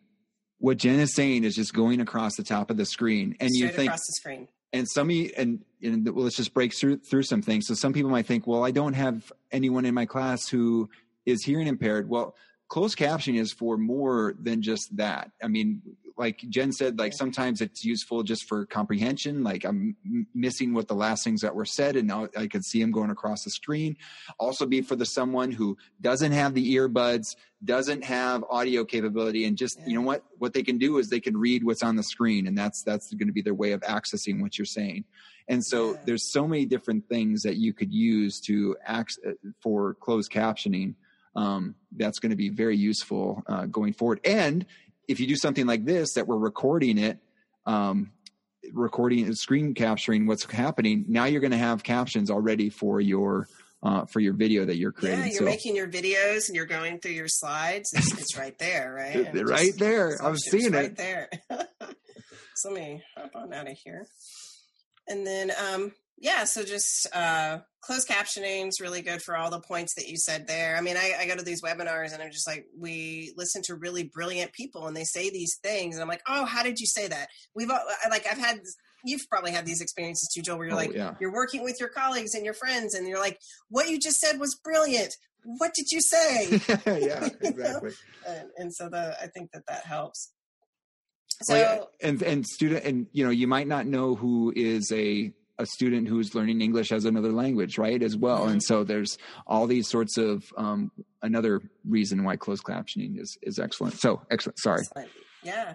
what Jen is saying is just going across the top of the screen. And Straight you think across the screen. And some, and, and well, let's just break through, through some things. So some people might think, well, I don't have anyone in my class who is hearing impaired. Well, closed captioning is for more than just that. I mean, like Jen said, like sometimes it's useful just for comprehension. Like I'm missing what the last things that were said, and now I could see them going across the screen. Also be for the someone who doesn't have the earbuds, doesn't have audio capability, and just, yeah. you know what, what they can do is they can read what's on the screen, and that's, that's going to be their way of accessing what you're saying. And so yeah. there's so many different things that you could use to act for closed captioning. Um, that's going to be very useful uh, going forward. And if you do something like this, that we're recording it, um, recording, screen capturing what's happening, now you're going to have captions already for your uh, for your video that you're creating. Yeah, you're so, making your videos and you're going through your slides. It's, it's right there, right? I'm right just, there. So I'm seeing right it. Right there. So let me hop on out of here. And then, um, yeah, so just uh, closed captioning is really good for all the points that you said there. I mean, I, I go to these webinars and I'm just like, we listen to really brilliant people and they say these things. And I'm like, oh, how did you say that? We've all, like, I've had, you've probably had these experiences too, Joel, where you're oh, like, yeah. you're working with your colleagues and your friends and you're like, what you just said was brilliant. What did you say? Yeah, exactly. You know? and, and so the, I think that that helps. So, oh, yeah. and, and student, and you know, you might not know who is a, a student who's learning English as another language, right, as well. Mm-hmm. And so there's all these sorts of um, another reason why closed captioning is, is excellent. So excellent. Sorry. Excellent. Yeah.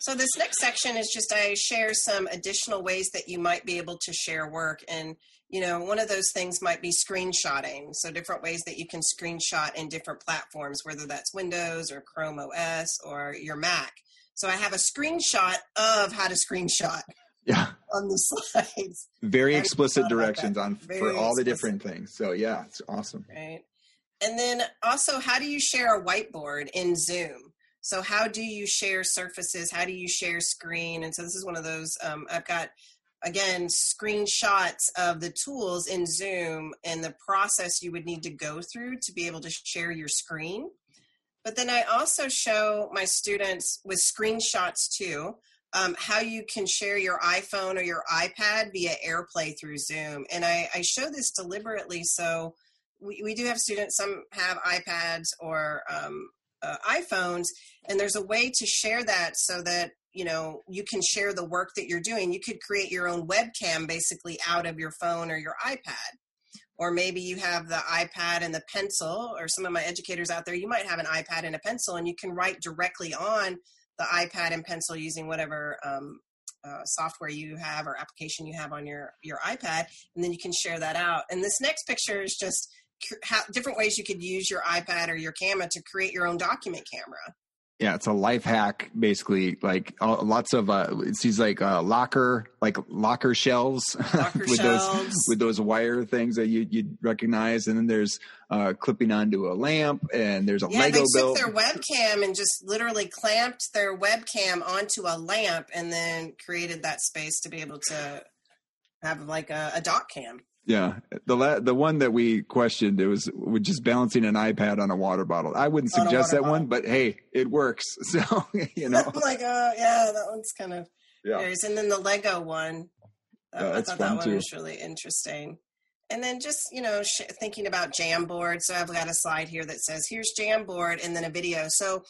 So this next section is just, I share some additional ways that you might be able to share work. And, you know, one of those things might be screenshotting. So different ways that you can screenshot in different platforms, whether that's Windows or Chrome O S or your Mac. So I have a screenshot of how to screenshot. Yeah. On the slides. Very explicit directions on for all the different things. So yeah, it's awesome. Right. And then also, how do you share a whiteboard in Zoom? So how do you share surfaces? How do you share screen? And so this is one of those, um, I've got, again, screenshots of the tools in Zoom and the process you would need to go through to be able to share your screen. But then I also show my students with screenshots too. Um, how you can share your iPhone or your iPad via AirPlay through Zoom. And I, I show this deliberately. So we, we do have students, some have iPads or um, uh, iPhones, and there's a way to share that so that, you know, you can share the work that you're doing. You could create your own webcam basically out of your phone or your iPad. Or maybe you have the iPad and the pencil, or some of my educators out there, you might have an iPad and a pencil, and you can write directly on the iPad and pencil using whatever um, uh, software you have or application you have on your, your iPad, and then you can share that out. And this next picture is just how, different ways you could use your iPad or your camera to create your own document camera. Yeah, it's a life hack, basically. Like uh, lots of uh, it seems like uh, locker, like locker shelves, locker with shelves. those with those wire things that you you'd recognize. And then there's uh, clipping onto a lamp, and there's a yeah, Lego belt. They took their webcam and just literally clamped their webcam onto a lamp, and then created that space to be able to have like a, a doc cam. Yeah. The la- the one that we questioned, it was with just balancing an iPad on a water bottle. I wouldn't suggest that one, but hey, it works. So, you know. I'm like, oh, yeah, that one's kind of yeah. hilarious. And then the Lego one, um, uh, I thought that one too. was really interesting. And then just, you know, sh- thinking about Jamboard. So I've got a slide here that says, here's Jamboard, and then a video. So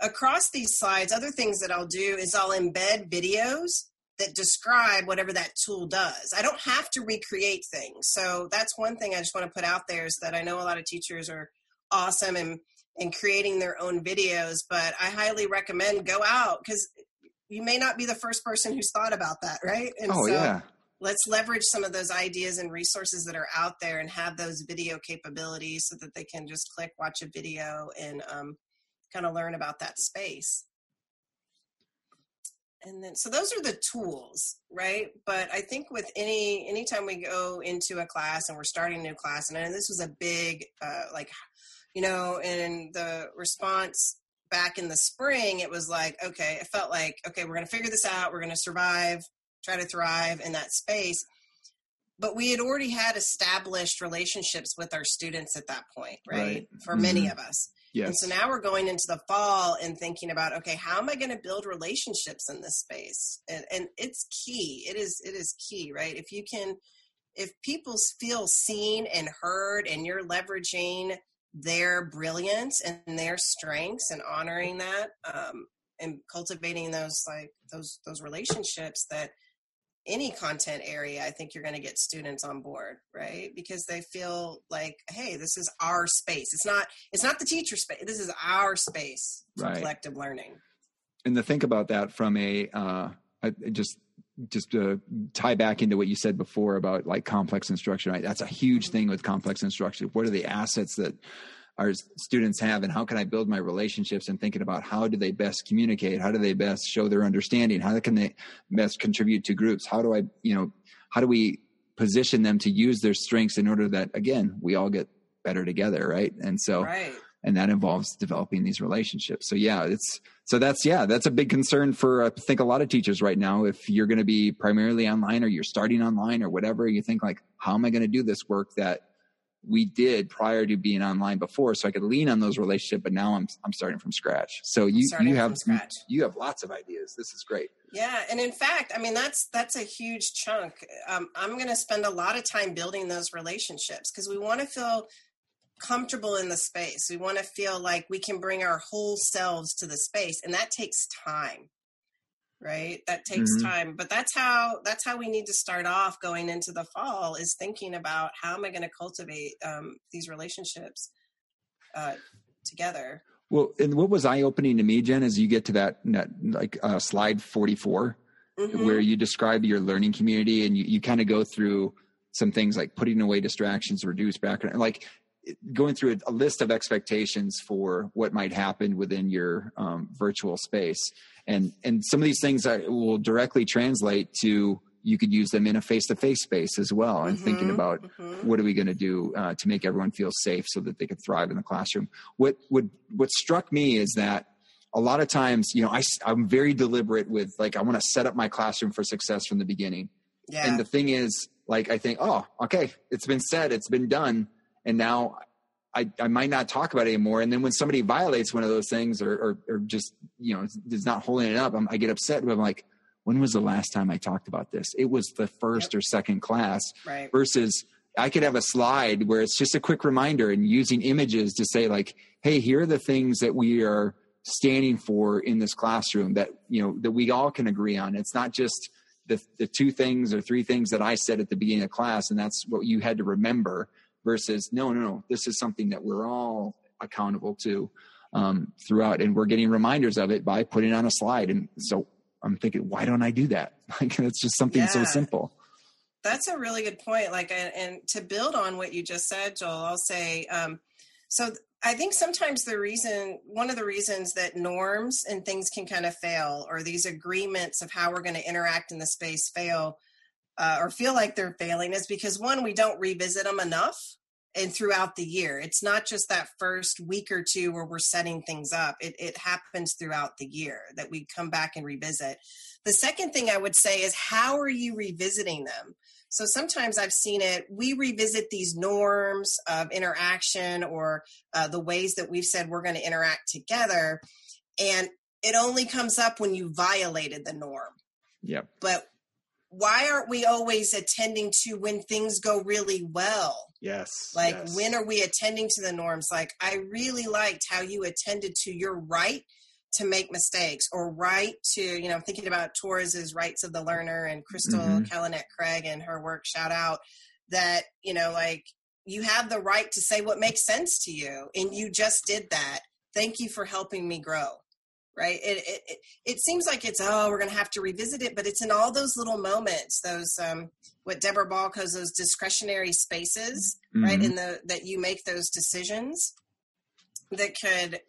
across these slides, other things that I'll do is I'll embed videos that describe whatever that tool does. I don't have to recreate things. So that's one thing I just want to put out there, is that I know a lot of teachers are awesome and, and creating their own videos, but I highly recommend go out, because you may not be the first person who's thought about that, right? And oh, so yeah. let's leverage some of those ideas and resources that are out there and have those video capabilities so that they can just click, watch a video, and um, kind of learn about that space. And then, so those are the tools, right? But I think with any, anytime we go into a class and we're starting a new class, and I know this was a big, uh, like you know, in the response back in the spring, it was like, okay, it felt like, okay, we're going to figure this out. We're going to survive, try to thrive in that space. But we had already had established relationships with our students at that point, right? right. For mm-hmm. many of us. Yes. And so now we're going into the fall and thinking about, okay, how am I going to build relationships in this space? And, and it's key. It is, it is key, right? If you can, if people feel seen and heard and you're leveraging their brilliance and their strengths and honoring that, um, and cultivating those, like those, those relationships, that any content area, I think you're going to get students on board, right? Because they feel like, hey, this is our space. It's not, it's not the teacher space. This is our space for right. collective learning. And to think about that from a, uh, I just, just to tie back into what you said before about like complex instruction, right? That's a huge mm-hmm. thing with complex instruction. What are the assets that our students have, and how can I build my relationships, and thinking about how do they best communicate? How do they best show their understanding? How can they best contribute to groups? How do I, you know, how do we position them to use their strengths in order that, again, we all get better together. Right. And so, right. and that involves developing these relationships. So yeah, it's, so that's, yeah, that's a big concern for, I think, a lot of teachers right now. If you're going to be primarily online, or you're starting online or whatever, you think like, how am I going to do this work that we did prior to being online before, so I could lean on those relationships, but now I'm, I'm starting from scratch. So you, you have, you have lots of ideas. This is great. Yeah. And in fact, I mean, that's, that's a huge chunk. Um, I'm going to spend a lot of time building those relationships, because we want to feel comfortable in the space. We want to feel like we can bring our whole selves to the space, and that takes time, right? That takes mm-hmm. time, but that's how, that's how we need to start off going into the fall, is thinking about how am I going to cultivate um, these relationships uh, together. Well, and what was eye-opening to me, Jen, as you get to that, that like uh, slide forty-four, mm-hmm. where you describe your learning community, and you, you kind of go through some things like putting away distractions, reduce background, like going through a, a list of expectations for what might happen within your um, virtual space. And and some of these things are, will directly translate to, you could use them in a face-to-face space as well. And mm-hmm, thinking about mm-hmm. what are we going to do uh, to make everyone feel safe so that they can thrive in the classroom. What would what struck me is that a lot of times, you know, I, I'm very deliberate with, like, I want to set up my classroom for success from the beginning. Yeah. And the thing is, like, I think, oh, okay, it's been said, it's been done. And now I, I might not talk about it anymore. And then when somebody violates one of those things, or, or, or just, you know, is not holding it up, I'm, I get upset. But I'm like, when was the last time I talked about this? It was the first yep. or second class, right. versus I could have a slide where it's just a quick reminder, and using images to say like, hey, here are the things that we are standing for in this classroom that, you know, that we all can agree on. It's not just the, the two things or three things that I said at the beginning of class, and that's what you had to remember. Versus, no, no, no, this is something that we're all accountable to um, throughout. And we're getting reminders of it by putting on a slide. And so I'm thinking, why don't I do that? Like, it's just something yeah. so simple. That's a really good point. Like, and, and to build on what you just said, Joel, I'll say, um, so I think sometimes the reason, one of the reasons that norms and things can kind of fail, or these agreements of how we're going to interact in the space fail, Uh, or feel like they're failing, is because, one, we don't revisit them enough, and throughout the year. It's not just that first week or two where we're setting things up. It, it happens throughout the year that we come back and revisit. The second thing I would say is, how are you revisiting them? So sometimes I've seen it, we revisit these norms of interaction, or uh, the ways that we've said we're going to interact together, and it only comes up when you violated the norm. Yeah. But why aren't we always attending to when things go really well? Yes. Like, yes. when are we attending to the norms? Like, I really liked how you attended to your right to make mistakes, or right to, you know, thinking about Torres's Rights of the Learner, and Crystal mm-hmm. Kellenette Craig and her work, shout out, that, you know, like, you have the right to say what makes sense to you. And you just did that. Thank you for helping me grow. Right. It, it it it seems like it's, oh, we're going to have to revisit it. But it's in all those little moments, those um, what Deborah Ball calls those discretionary spaces, mm-hmm. right, in the that you make those decisions that could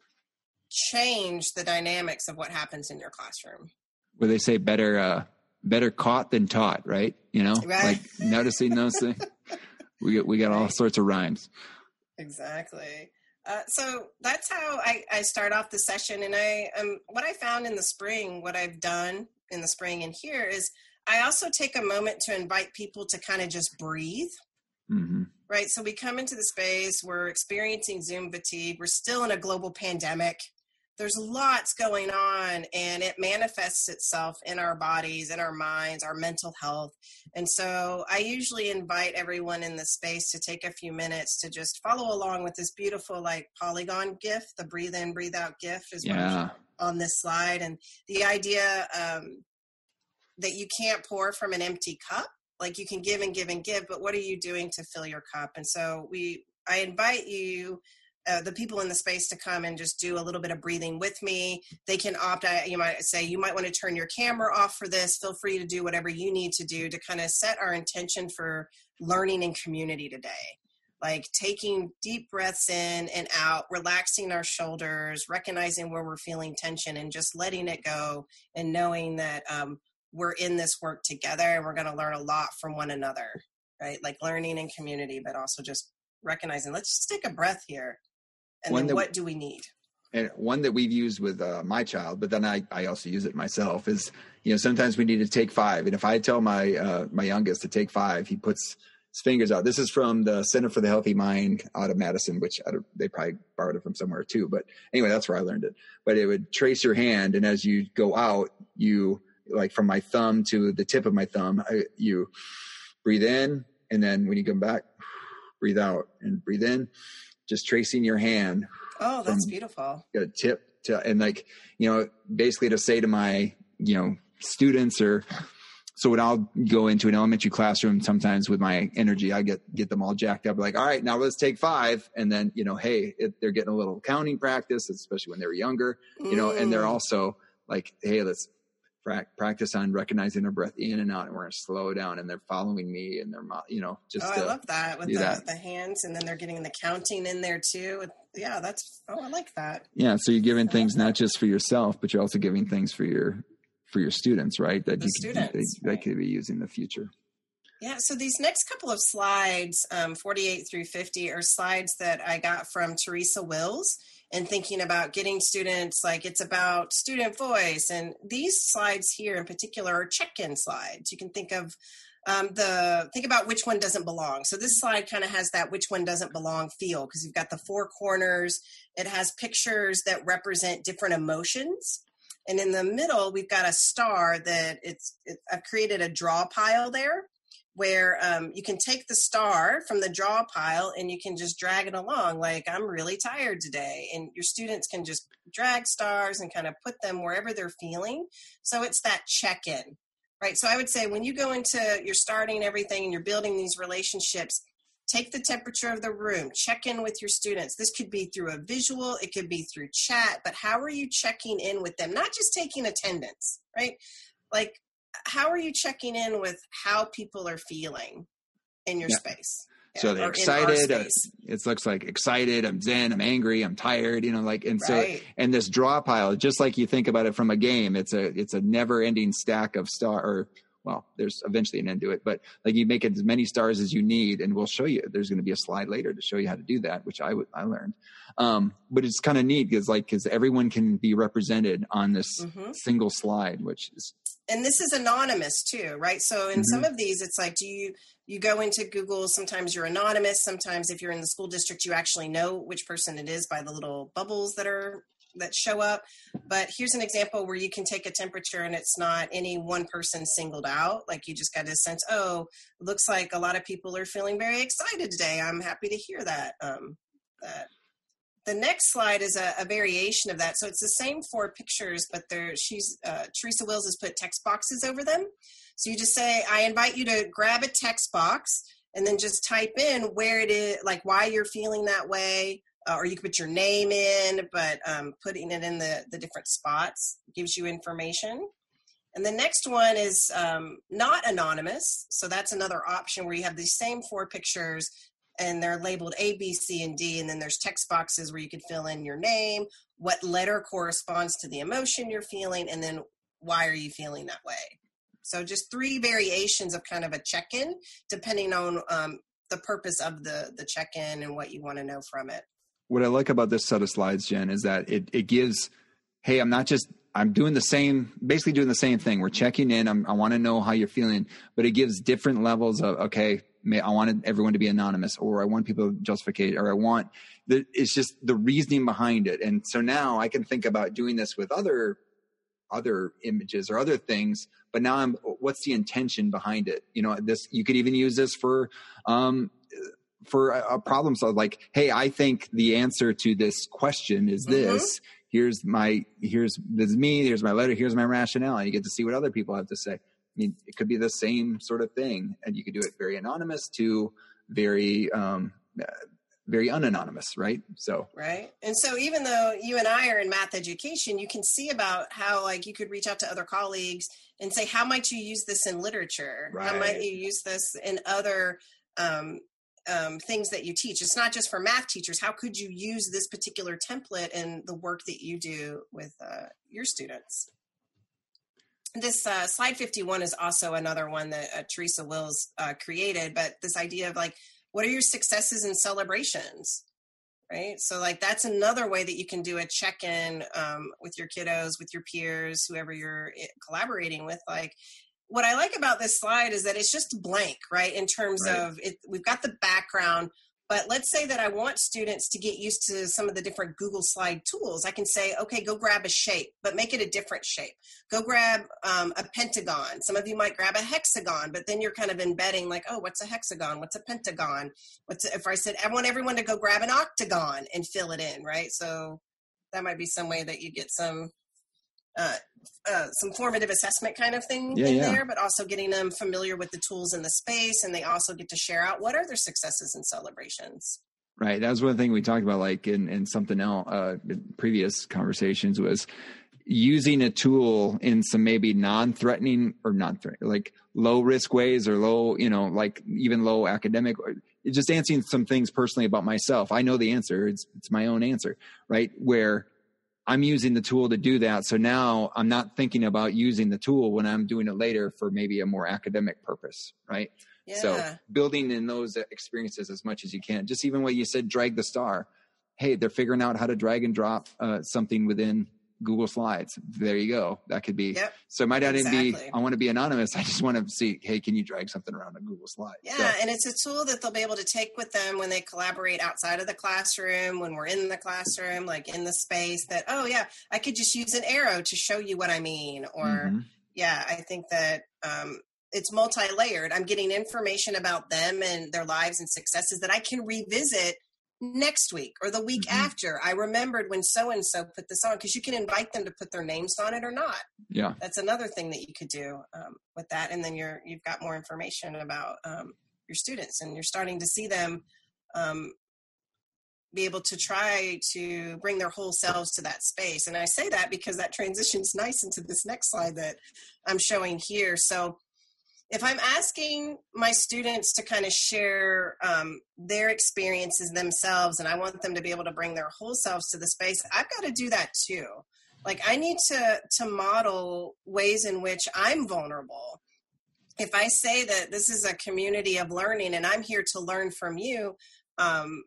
change the dynamics of what happens in your classroom. Where they say better uh, better caught than taught. Right. You know, right. like noticing those things. We, we got all sorts of rhymes. Exactly. Uh, so that's how I, I start off the session. And I um, what I found in the spring, what I've done in the spring and here is I also take a moment to invite people to kind of just breathe, mm-hmm. right? So we come into the space, we're experiencing Zoom fatigue, we're still in a global pandemic. There's lots going on, and it manifests itself in our bodies, in our minds, our mental health. And so I usually invite everyone in the space to take a few minutes to just follow along with this beautiful like polygon GIF, the breathe in, breathe out GIF is yeah. on this slide. And the idea um, that you can't pour from an empty cup, like you can give and give and give, but what are you doing to fill your cup? And so we, I invite you Uh, the people in the space to come and just do a little bit of breathing with me. They can opt out. You might say, you might want to turn your camera off for this. Feel free to do whatever you need to do to kind of set our intention for learning and community today. Like taking deep breaths in and out, relaxing our shoulders, recognizing where we're feeling tension and just letting it go and knowing that um, we're in this work together and we're going to learn a lot from one another, right? Like learning in community, but also just recognizing, let's just take a breath here. And one then that, what do we need? And one that we've used with uh, my child, but then I, I also use it myself is, you know, sometimes we need to take five. And if I tell my uh, my youngest to take five, he puts his fingers out. This is from the Center for the Healthy Mind out of Madison, which I don't, they probably borrowed it from somewhere too. But anyway, that's where I learned it. But it would trace your hand. And as you go out, you like from my thumb to the tip of my thumb, I, you breathe in. And then when you come back, breathe out and breathe in. Just tracing your hand. Oh, that's beautiful. A tip to, and like, you know, basically to say to my, you know, students or, so when I'll go into an elementary classroom, sometimes with my energy, I get, get them all jacked up. Like, all right, now let's take five. And then, you know, hey, it, they're getting a little counting practice, especially when they were younger, you mm. know, and they're also like, hey, let's pra- practice on recognizing their breath in and out. And we're going to slow down and they're following me and they're, you know, just. Oh, I love that with the, that. the hands and then they're getting the counting in there too. Yeah. That's, oh, I like that. Yeah. So you're giving I things, not just for yourself, but you're also giving things for your, for your students, right? That the you students, could, they, right. They could be using in the future. Yeah. So these next couple of slides, um, forty-eight through fifty, are slides that I got from Teresa Wills and thinking about getting students, like it's about student voice. And these slides here in particular are check-in slides. You can think of um, the, think about which one doesn't belong. So this slide kind of has that which one doesn't belong feel because you've got the four corners. It has pictures that represent different emotions. And in the middle, we've got a star that it's, it, I've created a draw pile there where um, you can take the star from the draw pile and you can just drag it along. Like, I'm really tired today. And your students can just drag stars and kind of put them wherever they're feeling. So it's that check-in, right? So I would say when you go into, you're starting everything and you're building these relationships, take the temperature of the room, check in with your students. This could be through a visual, it could be through chat, but how are you checking in with them? Not just taking attendance, right? Like, how are you checking in with how people are feeling in your yeah. space? So they're excited. Uh, it looks like excited. I'm zen. I'm angry. I'm tired, you know, like, and right. so, and this draw pile, just like you think about it from a game, it's a, it's a never ending stack of star or, well, there's eventually an end to it, but like you make it as many stars as you need. And we'll show you, there's going to be a slide later to show you how to do that, which I would, I learned. Um, but it's kind of neat because like, cause everyone can be represented on this mm-hmm. single slide, which is, and this is anonymous too, right? So in mm-hmm. some of these, it's like, do you, you go into Google, sometimes you're anonymous. Sometimes if you're in the school district, you actually know which person it is by the little bubbles that are, that show up. But here's an example where you can take a temperature and it's not any one person singled out. Like you just got this sense, oh, looks like a lot of people are feeling very excited today. I'm happy to hear that. Um, that. The next slide is a, a variation of that. So it's the same four pictures, but there she's uh, Teresa Wills has put text boxes over them. So you just say, I invite you to grab a text box and then just type in where it is, like why you're feeling that way. Uh, or you can put your name in, but um, putting it in the, the different spots gives you information. And the next one is um, not anonymous. So that's another option where you have these same four pictures and they're labeled A, B, C, and D. And then there's text boxes where you can fill in your name, what letter corresponds to the emotion you're feeling, and then why are you feeling that way? So just three variations of kind of a check-in, depending on um, the purpose of the, the check-in and what you want to know from it. What I like about this set of slides, Jen, is that it, it gives, hey, I'm not just, I'm doing the same, basically doing the same thing. We're checking in. I'm, I want to know how you're feeling, but it gives different levels of, okay, may, I wanted everyone to be anonymous, or I want people to justify, or I want, the, it's just the reasoning behind it. And so now I can think about doing this with other other images or other things, but now I'm, what's the intention behind it? You know, this, you could even use this for, um, for a, a problem solve, like, hey, I think the answer to this question is this, mm-hmm. here's my, here's this is me, here's my letter, here's my rationale. And you get to see what other people have to say. I mean, it could be the same sort of thing, and you could do it very anonymous to very, um, uh, very unanonymous, right? So right. And so even though you and I are in math education, you can see about how, like, you could reach out to other colleagues and say, how might you use this in literature? Right. How might you use this in other um, um, things that you teach? It's not just for math teachers. How could you use this particular template in the work that you do with uh, your students? This uh, slide fifty-one is also another one that uh, Teresa Wills uh, created, but this idea of, like, what are your successes and celebrations, right? So, like, that's another way that you can do a check-in um, with your kiddos, with your peers, whoever you're collaborating with. Like, what I like about this slide is that it's just blank, right? In terms right. of, it, we've got the background, but let's say that I want students to get used to some of the different Google Slide tools. I can say, okay, go grab a shape, but make it a different shape. Go grab um, a pentagon. Some of you might grab a hexagon, but then you're kind of embedding, like, oh, what's a hexagon? What's a pentagon? What's a, if I said, I want everyone to go grab an octagon and fill it in, right? So that might be some way that you get some uh, uh, some formative assessment kind of thing yeah, in yeah. there, but also getting them familiar with the tools in the space. And they also get to share out what are their successes and celebrations. Right. That was one thing we talked about, like in, in something else, uh, in previous conversations, was using a tool in some maybe non-threatening or non-threatening, like low risk ways, or low, you know, like even low academic, or just answering some things personally about myself. I know the answer. It's, it's my own answer, right? Where I'm using the tool to do that. So now I'm not thinking about using the tool when I'm doing it later for maybe a more academic purpose, right? Yeah. So building in those experiences as much as you can. Just even what you said, drag the star. Hey, they're figuring out how to drag and drop uh, something within Google Slides. There you go. That could be. Yep. So my dad exactly. didn't be, I want to be anonymous. I just want to see, hey, can you drag something around on Google Slides? Yeah. So. And it's a tool that they'll be able to take with them when they collaborate outside of the classroom, when we're in the classroom, like in the space, that, oh yeah, I could just use an arrow to show you what I mean. Or mm-hmm. yeah, I think that um, it's multi-layered. I'm getting information about them and their lives and successes that I can revisit next week or the week mm-hmm. after. I remembered when so-and-so put this on, because you can invite them to put their names on it or not. Yeah. That's another thing that you could do um, with that. And then you're, you've got more information about um, your students, and you're starting to see them um, be able to try to bring their whole selves to that space. And I say that because that transitions nice into this next slide that I'm showing here. So if I'm asking my students to kind of share um, their experiences themselves, and I want them to be able to bring their whole selves to the space, I've got to do that too. Like, I need to, to model ways in which I'm vulnerable. If I say that this is a community of learning and I'm here to learn from you, um,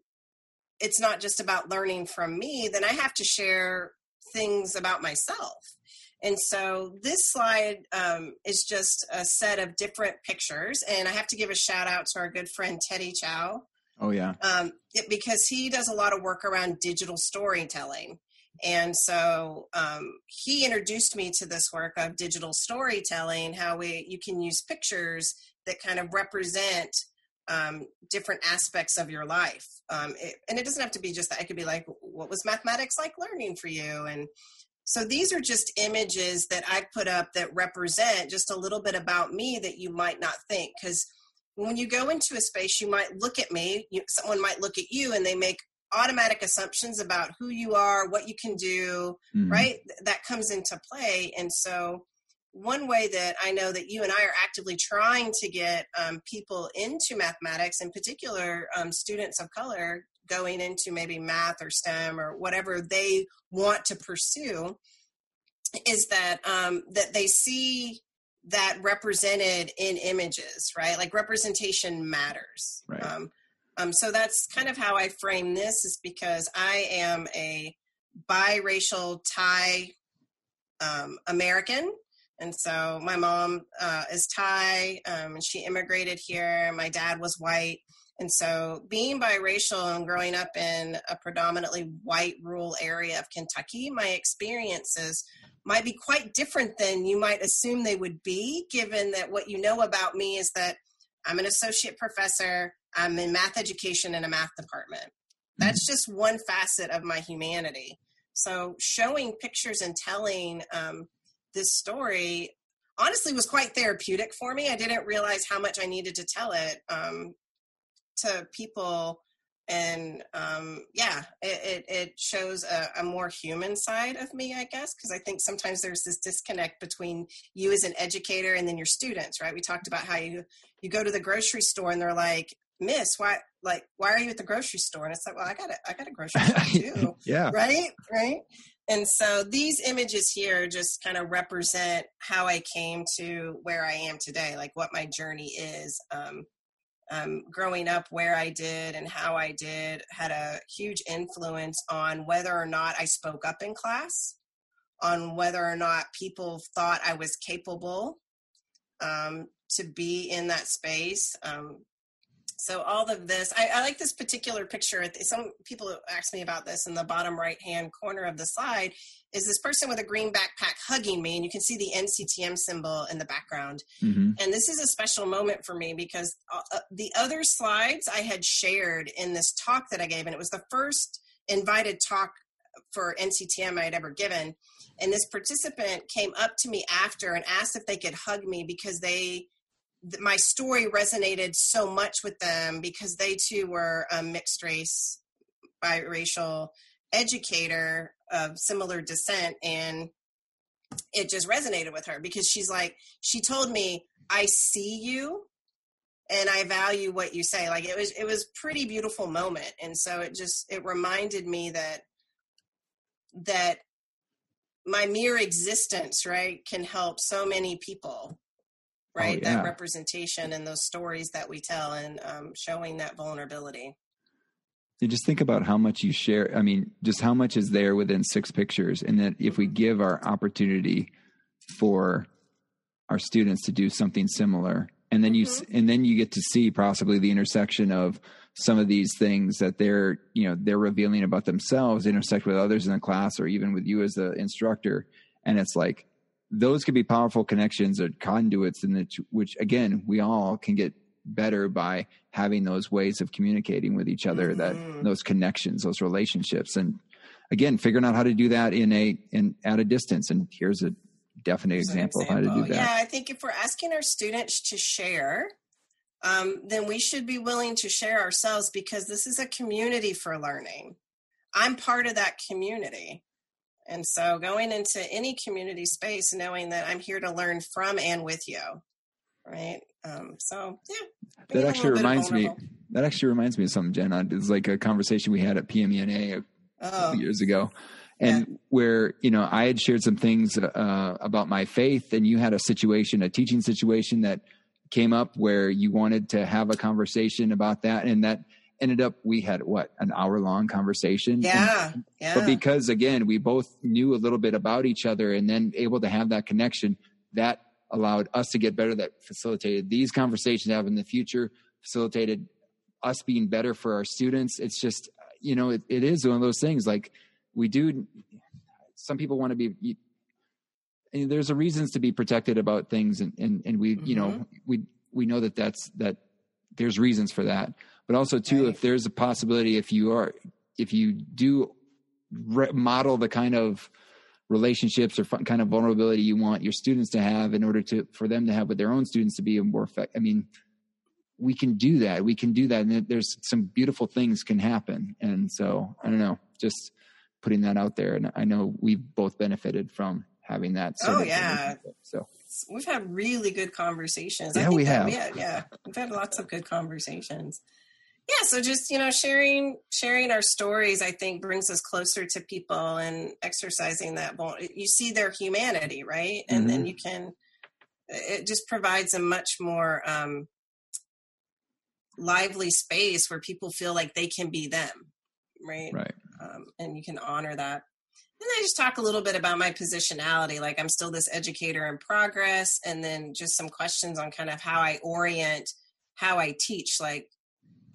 it's not just about learning from me, then I have to share things about myself. And so this slide um, is just a set of different pictures. And I have to give a shout out to our good friend, Teddy Chow. Oh, yeah. Um, it, because he does a lot of work around digital storytelling. And so um, he introduced me to this work of digital storytelling, how we you can use pictures that kind of represent Um, different aspects of your life. Um, it, and it doesn't have to be just that. It could be like, what was mathematics like learning for you? And so these are just images that I put up that represent just a little bit about me that you might not think. Because when you go into a space, you might look at me, you, someone might look at you, and they make automatic assumptions about who you are, what you can do, mm-hmm. right? That comes into play. And so one way that I know that you and I are actively trying to get um, people into mathematics, in particular um, students of color going into maybe math or STEM or whatever they want to pursue, is that um, that they see that represented in images, right? Like, representation matters. Right. Um, Um, so that's kind of how I frame this, is because I am a biracial Thai um, American. And so my mom uh, is Thai, um, and she immigrated here. My dad was white. And so being biracial and growing up in a predominantly white rural area of Kentucky, my experiences might be quite different than you might assume they would be, given that what you know about me is that I'm an associate professor, I'm in math education in a math department. That's just one facet of my humanity. So showing pictures and telling um, this story honestly was quite therapeutic for me. I didn't realize how much I needed to tell it um, to people. And um, yeah, it, it, it shows a, a more human side of me, I guess, because I think sometimes there's this disconnect between you as an educator and then your students, right? We talked about how you, you go to the grocery store and they're like, Miss, why, like, why are you at the grocery store? And it's like, well, I got a, I got a grocery store too. Yeah. Right. Right. And so these images here just kind of represent how I came to where I am today, like what my journey is. Um, Um, growing up where I did and how I did had a huge influence on whether or not I spoke up in class, on whether or not people thought I was capable um, to be in that space. Um, so all of this, I, I like this particular picture. Some people asked me about this in the bottom right-hand corner of the slide, is this person with a green backpack hugging me, and you can see the N C T M symbol in the background. Mm-hmm. And this is a special moment for me because uh, the other slides I had shared in this talk that I gave, and it was the first invited talk for N C T M I had ever given. And this participant came up to me after and asked if they could hug me because they, th- my story resonated so much with them because they too were a mixed race, biracial educator of similar descent, and it just resonated with her because she's like, she told me, I see you and I value what you say. Like it was, it was pretty beautiful moment. And so it just, it reminded me that, that my mere existence, right, can help so many people, right? Oh, yeah. That representation and those stories that we tell and um, showing that vulnerability. So just think about how much you share. I mean, just how much is there within six pictures. And that if we give our opportunity for our students to do something similar, and then mm-hmm. you, and then you get to see possibly the intersection of some of these things that they're, you know, they're revealing about themselves, intersect with others in the class, or even with you as the instructor. And it's like, those could be powerful connections or conduits in which, which again, we all can get better by having those ways of communicating with each other, mm-hmm. that those connections, those relationships. And again, figuring out how to do that in a, in at a distance. And here's a definite here's example, example of how to do that. Yeah. I think if we're asking our students to share, um, then we should be willing to share ourselves, because this is a community for learning. I'm part of that community. And so going into any community space, knowing that I'm here to learn from and with you. Right. Um, so yeah, that actually reminds me, that actually reminds me of something, Jen. It's like a conversation we had at P M E N A a oh. couple years ago, and yeah. where, you know, I had shared some things uh, about my faith, and you had a situation, a teaching situation that came up where you wanted to have a conversation about that. And that ended up, we had what, an hour long conversation. Yeah. And, yeah. But because again, we both knew a little bit about each other and then able to have that connection, that allowed us to get better, that facilitated these conversations to have in the future, facilitated us being better for our students. It's just, you know, it, it is one of those things. Like we do, some people want to be, you, and there's a reasons to be protected about things. And, and, and we, mm-hmm. you know, we, we know that that's, that there's reasons for that, but also too, right. if there's a possibility, if you are, if you do re- model the kind of relationships or fun, kind of vulnerability you want your students to have in order to, for them to have with their own students to be more effective. I mean, we can do that. We can do that. And there's some beautiful things can happen. And so I don't know, just putting that out there. And I know we've both benefited from having that. Sort oh of yeah. So we've had really good conversations. Yeah, I think we have. Yeah. Yeah. We've had lots of good conversations. Yeah. So just, you know, sharing, sharing our stories, I think brings us closer to people and exercising that. You see their humanity, right? And mm-hmm. then you can, it just provides a much more um, lively space where people feel like they can be them, right? Right. Um, and you can honor that. And I just talk a little bit about my positionality, like I'm still this educator in progress, and then just some questions on kind of how I orient, how I teach. Like,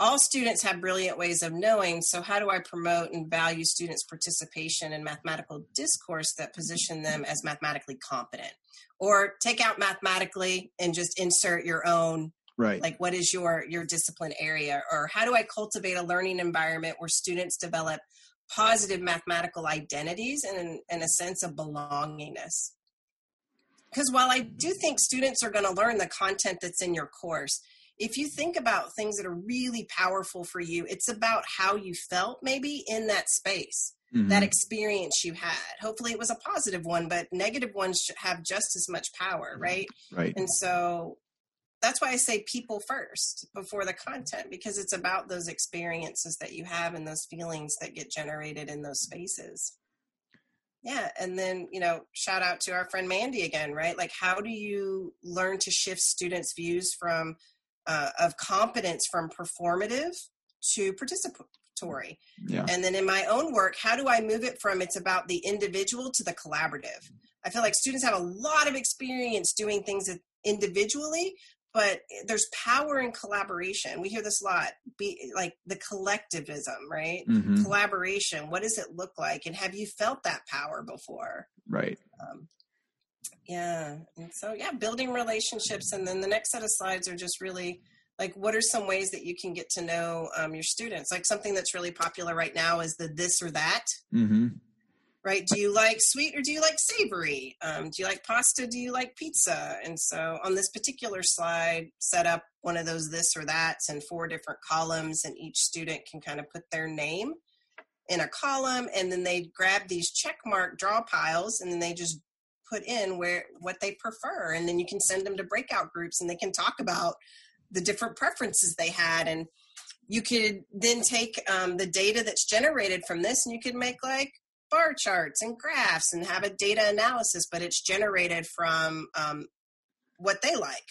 all students have brilliant ways of knowing, so how do I promote and value students' participation in mathematical discourse that position them as mathematically competent? Or take out mathematically and just insert your own, right? Like, what is your, your discipline area? Or how do I cultivate a learning environment where students develop positive mathematical identities and, and a sense of belongingness? Because while I do think students are going to learn the content that's in your course, if you think about things that are really powerful for you, it's about how you felt maybe in that space, mm-hmm. that experience you had. Hopefully it was a positive one, but negative ones have just as much power, right? Right. And so that's why I say people first before the content, because it's about those experiences that you have and those feelings that get generated in those spaces. Yeah. And then, you know, shout out to our friend Mandy again, right? Like, how do you learn to shift students' views from Uh, of competence from performative to participatory? Yeah. And then in my own work, how do I move it from it's about the individual to the collaborative? I feel like students have a lot of experience doing things individually, but there's power in collaboration. We hear this a lot, be, like the collectivism, right? Mm-hmm. Collaboration, what does it look like? And have you felt that power before? Right. Um, Yeah. And so, yeah, building relationships. And then the next set of slides are just really like, what are some ways that you can get to know um, your students? Like, something that's really popular right now is the this or that, mm-hmm. right? Do you like sweet or do you like savory? Um, do you like pasta? Do you like pizza? And so on this particular slide, set up one of those this or that's in four different columns, and each student can kind of put their name in a column, and then they grab these check mark draw piles, and then they just put in where what they prefer, and then you can send them to breakout groups and they can talk about the different preferences they had. And you could then take um, the data that's generated from this, and you could make like bar charts and graphs and have a data analysis, but it's generated from um, what they like.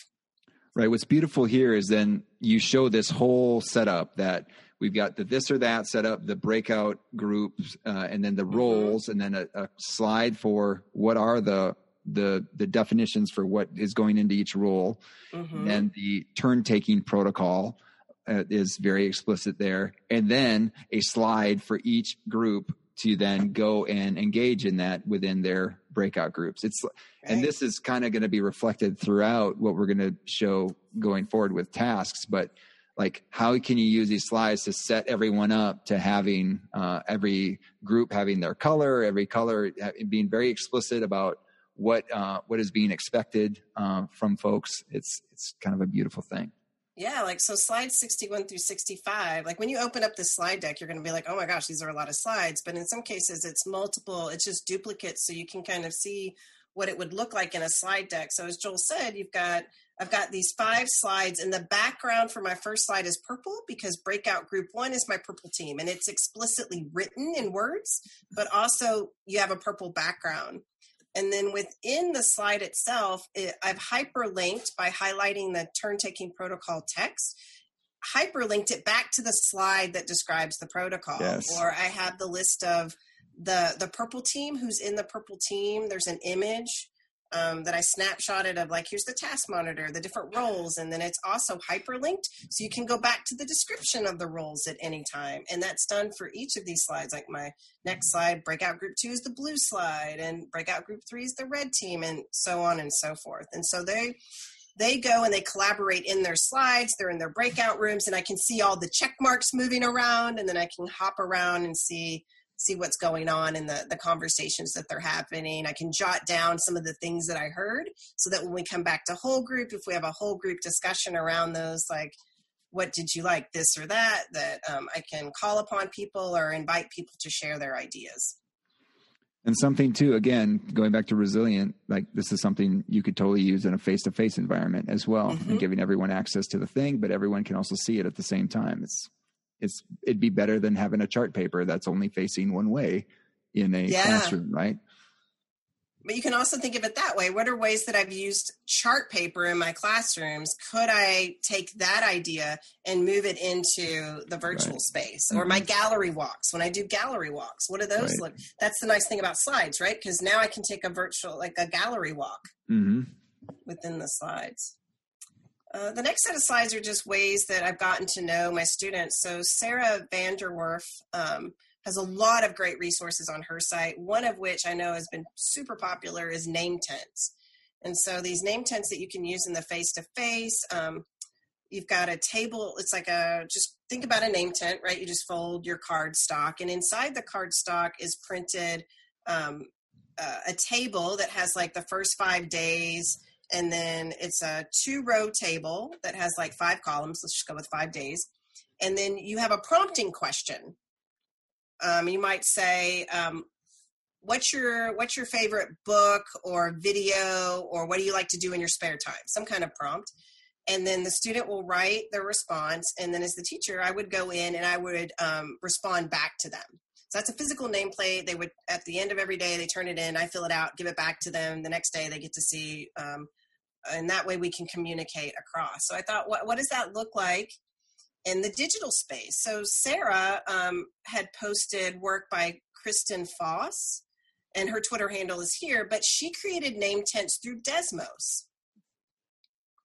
Right. What's beautiful here is then you show this whole setup that we've got the this or that set up, the breakout groups, uh, and then the roles, and then a, a slide for what are the, the the definitions for what is going into each role. Mm-hmm. And the turn-taking protocol uh, is very explicit there. And then a slide for each group to then go and engage in that within their breakout groups. It's right. And this is kind of going to be reflected throughout what we're going to show going forward with tasks, but like, how can you use these slides to set everyone up to having uh, every group having their color, every color being very explicit about what uh, what is being expected uh, from folks? It's it's kind of a beautiful thing. Yeah, like, so slides sixty-one through sixty-five, like when you open up the slide deck, you're going to be like, oh my gosh, these are a lot of slides. But in some cases, it's multiple, it's just duplicates. So you can kind of see what it would look like in a slide deck. So as Joel said, you've got, I've got these five slides, and the background for my first slide is purple because breakout group one is my purple team, and it's explicitly written in words, but also you have a purple background. And then within the slide itself, it, I've hyperlinked by highlighting the turn-taking protocol text, hyperlinked it back to the slide that describes the protocol. Yes. Or I have the list of the the purple team, who's in the purple team. There's an image um, that I snapshotted of, like, here's the task monitor, the different roles, and then it's also hyperlinked, so you can go back to the description of the roles at any time. And that's done for each of these slides. Like, my next slide, breakout group two is the blue slide, and breakout group three is the red team, and so on and so forth. And so they they go and they collaborate in their slides, they're in their breakout rooms, and I can see all the check marks moving around, and then I can hop around and see see what's going on in the, the conversations that they're happening. I can jot down some of the things that I heard, so that when we come back to whole group, if we have a whole group discussion around those, like, what did you like, this or that, that um, I can call upon people or invite people to share their ideas. And something too, again, going back to resilient, like, this is something you could totally use in a face-to-face environment as well, mm-hmm. and giving everyone access to the thing, but everyone can also see it at the same time. It's It's, it'd be better than having a chart paper that's only facing one way in a yeah. classroom, right? But you can also think of it that way. What are ways that I've used chart paper in my classrooms? Could I take that idea and move it into the virtual right. space mm-hmm. or my gallery walks? When I do gallery walks, what do those right. look? That's the nice thing about slides, right? Because now I can take a virtual, like a gallery walk mm-hmm. within the slides. Uh, the next set of slides are just ways that I've gotten to know my students. So Sarah Vanderwerf um, has a lot of great resources on her site, one of which I know has been super popular is name tents. And so these name tents that you can use in the face-to-face, um, you've got a table. It's like a, just think about a name tent, right? You just fold your card stock, and inside the card stock is printed um, uh, a table that has like the first five days. And then it's a two-row table that has like five columns. Let's just go with five days. And then you have a prompting question. Um, you might say, um, what's your what's your favorite book or video, or what do you like to do in your spare time? Some kind of prompt. And then the student will write their response. And then as the teacher, I would go in and I would um, respond back to them. So that's a physical nameplate. They would, at the end of every day, they turn it in. I fill it out, give it back to them. The next day they get to see um, and that way we can communicate across. So I thought, what, what does that look like in the digital space? So Sarah um, had posted work by Kristen Foss, and her Twitter handle is here, but she created name tents through Desmos,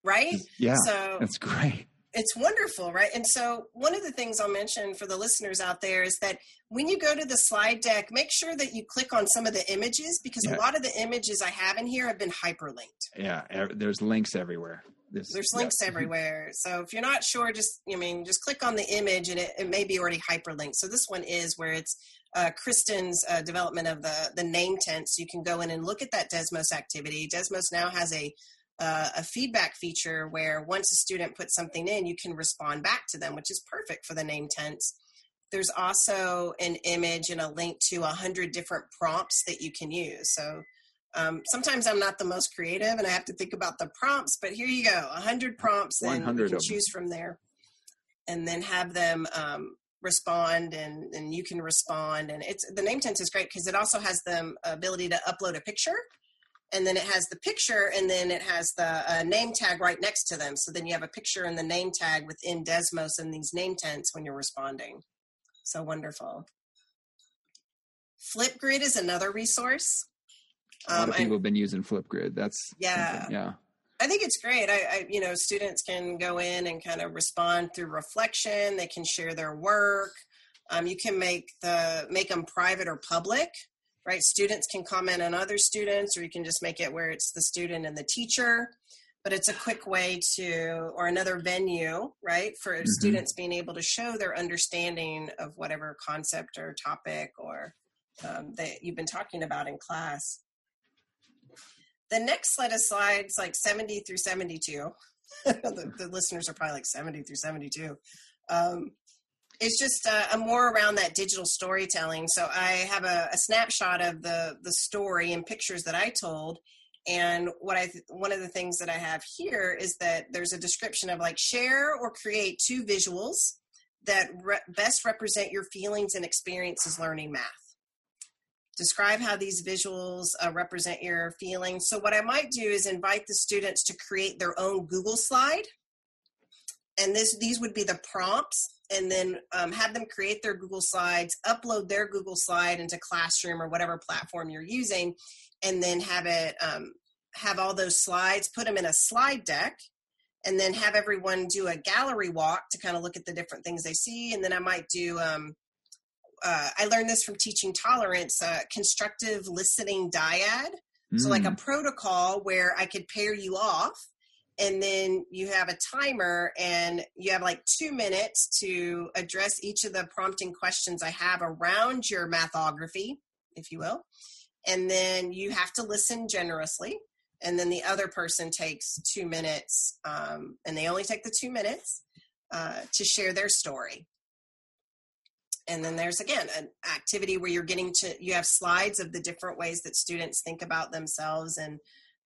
right? Yeah, so that's great. It's wonderful, right? And so one of the things I'll mention for the listeners out there is that when you go to the slide deck, make sure that you click on some of the images, because yeah. a lot of the images I have in here have been hyperlinked. Yeah, there's links everywhere. This, there's links yeah. everywhere. So if you're not sure, just, I mean, just click on the image and it, it may be already hyperlinked. So this one is where it's uh, Kristen's uh, development of the, the name tent. So you can go in and look at that Desmos activity. Desmos now has a Uh, a feedback feature where once a student puts something in, you can respond back to them, which is perfect for the name tents. There's also an image and a link to one hundred different prompts that you can use. So um, sometimes I'm not the most creative and I have to think about the prompts, but here you go, one hundred prompts, and you can choose from there and then have them um, respond and, and you can respond. And it's the name tent is great because it also has the ability to upload a picture. And then it has the picture, and then it has the uh, name tag right next to them. So then you have a picture and the name tag within Desmos and these name tents when you're responding. So wonderful. Flipgrid is another resource. A lot um, of people I, have been using Flipgrid. That's yeah, yeah. I think it's great. I, I you know, students can go in and kind of respond through reflection. They can share their work. Um, you can make the make them private or public. Right, students can comment on other students, or you can just make it where it's the student and the teacher. But it's a quick way to, or another venue, right, for mm-hmm. students being able to show their understanding of whatever concept or topic or um, that you've been talking about in class. The next slide of slides, like seventy through seventy-two, the, the listeners are probably like seventy through seventy-two. Um, It's just uh, more around that digital storytelling. So I have a, a snapshot of the the story and pictures that I told. And what I th- one of the things that I have here is that there's a description of like share or create two visuals that re- best represent your feelings and experiences learning math. Describe how these visuals uh, represent your feelings. So what I might do is invite the students to create their own Google slide. And this, these would be the prompts, and then um, have them create their Google Slides, upload their Google Slide into Classroom or whatever platform you're using, and then have it um, have all those slides, put them in a slide deck, and then have everyone do a gallery walk to kind of look at the different things they see. And then I might do, um, uh, I learned this from Teaching Tolerance, uh, constructive listening dyad. Mm. So like a protocol where I could pair you off. And then you have a timer and you have like two minutes to address each of the prompting questions I have around your mathography, if you will. And then you have to listen generously. And then the other person takes two minutes um, and they only take the two minutes uh, to share their story. And then there's, again, an activity where you're getting to, you have slides of the different ways that students think about themselves and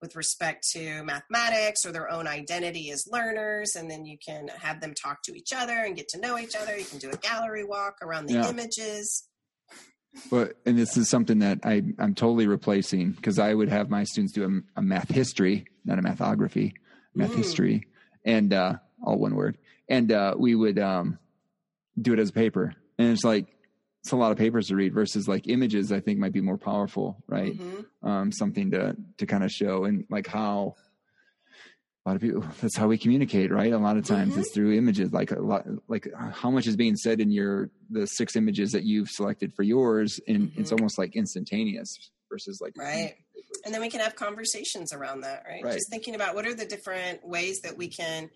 with respect to mathematics or their own identity as learners. And then you can have them talk to each other and get to know each other. You can do a gallery walk around the yeah. images. But, and this is something that I, I'm totally replacing, because I would have my students do a, a math history, not a mathography, math mm. history, and uh, all one word. And uh, we would um, do it as a paper. And it's like, it's a lot of papers to read versus like images, I think might be more powerful, right? Mm-hmm. Um, something to, to kind of show, and like how a lot of people, that's how we communicate, right? A lot of times mm-hmm. it's through images, like a lot, like how much is being said in your, the six images that you've selected for yours. And mm-hmm. it's almost like instantaneous versus like. Right. And then we can have conversations around that, right? right? Just thinking about what are the different ways that we can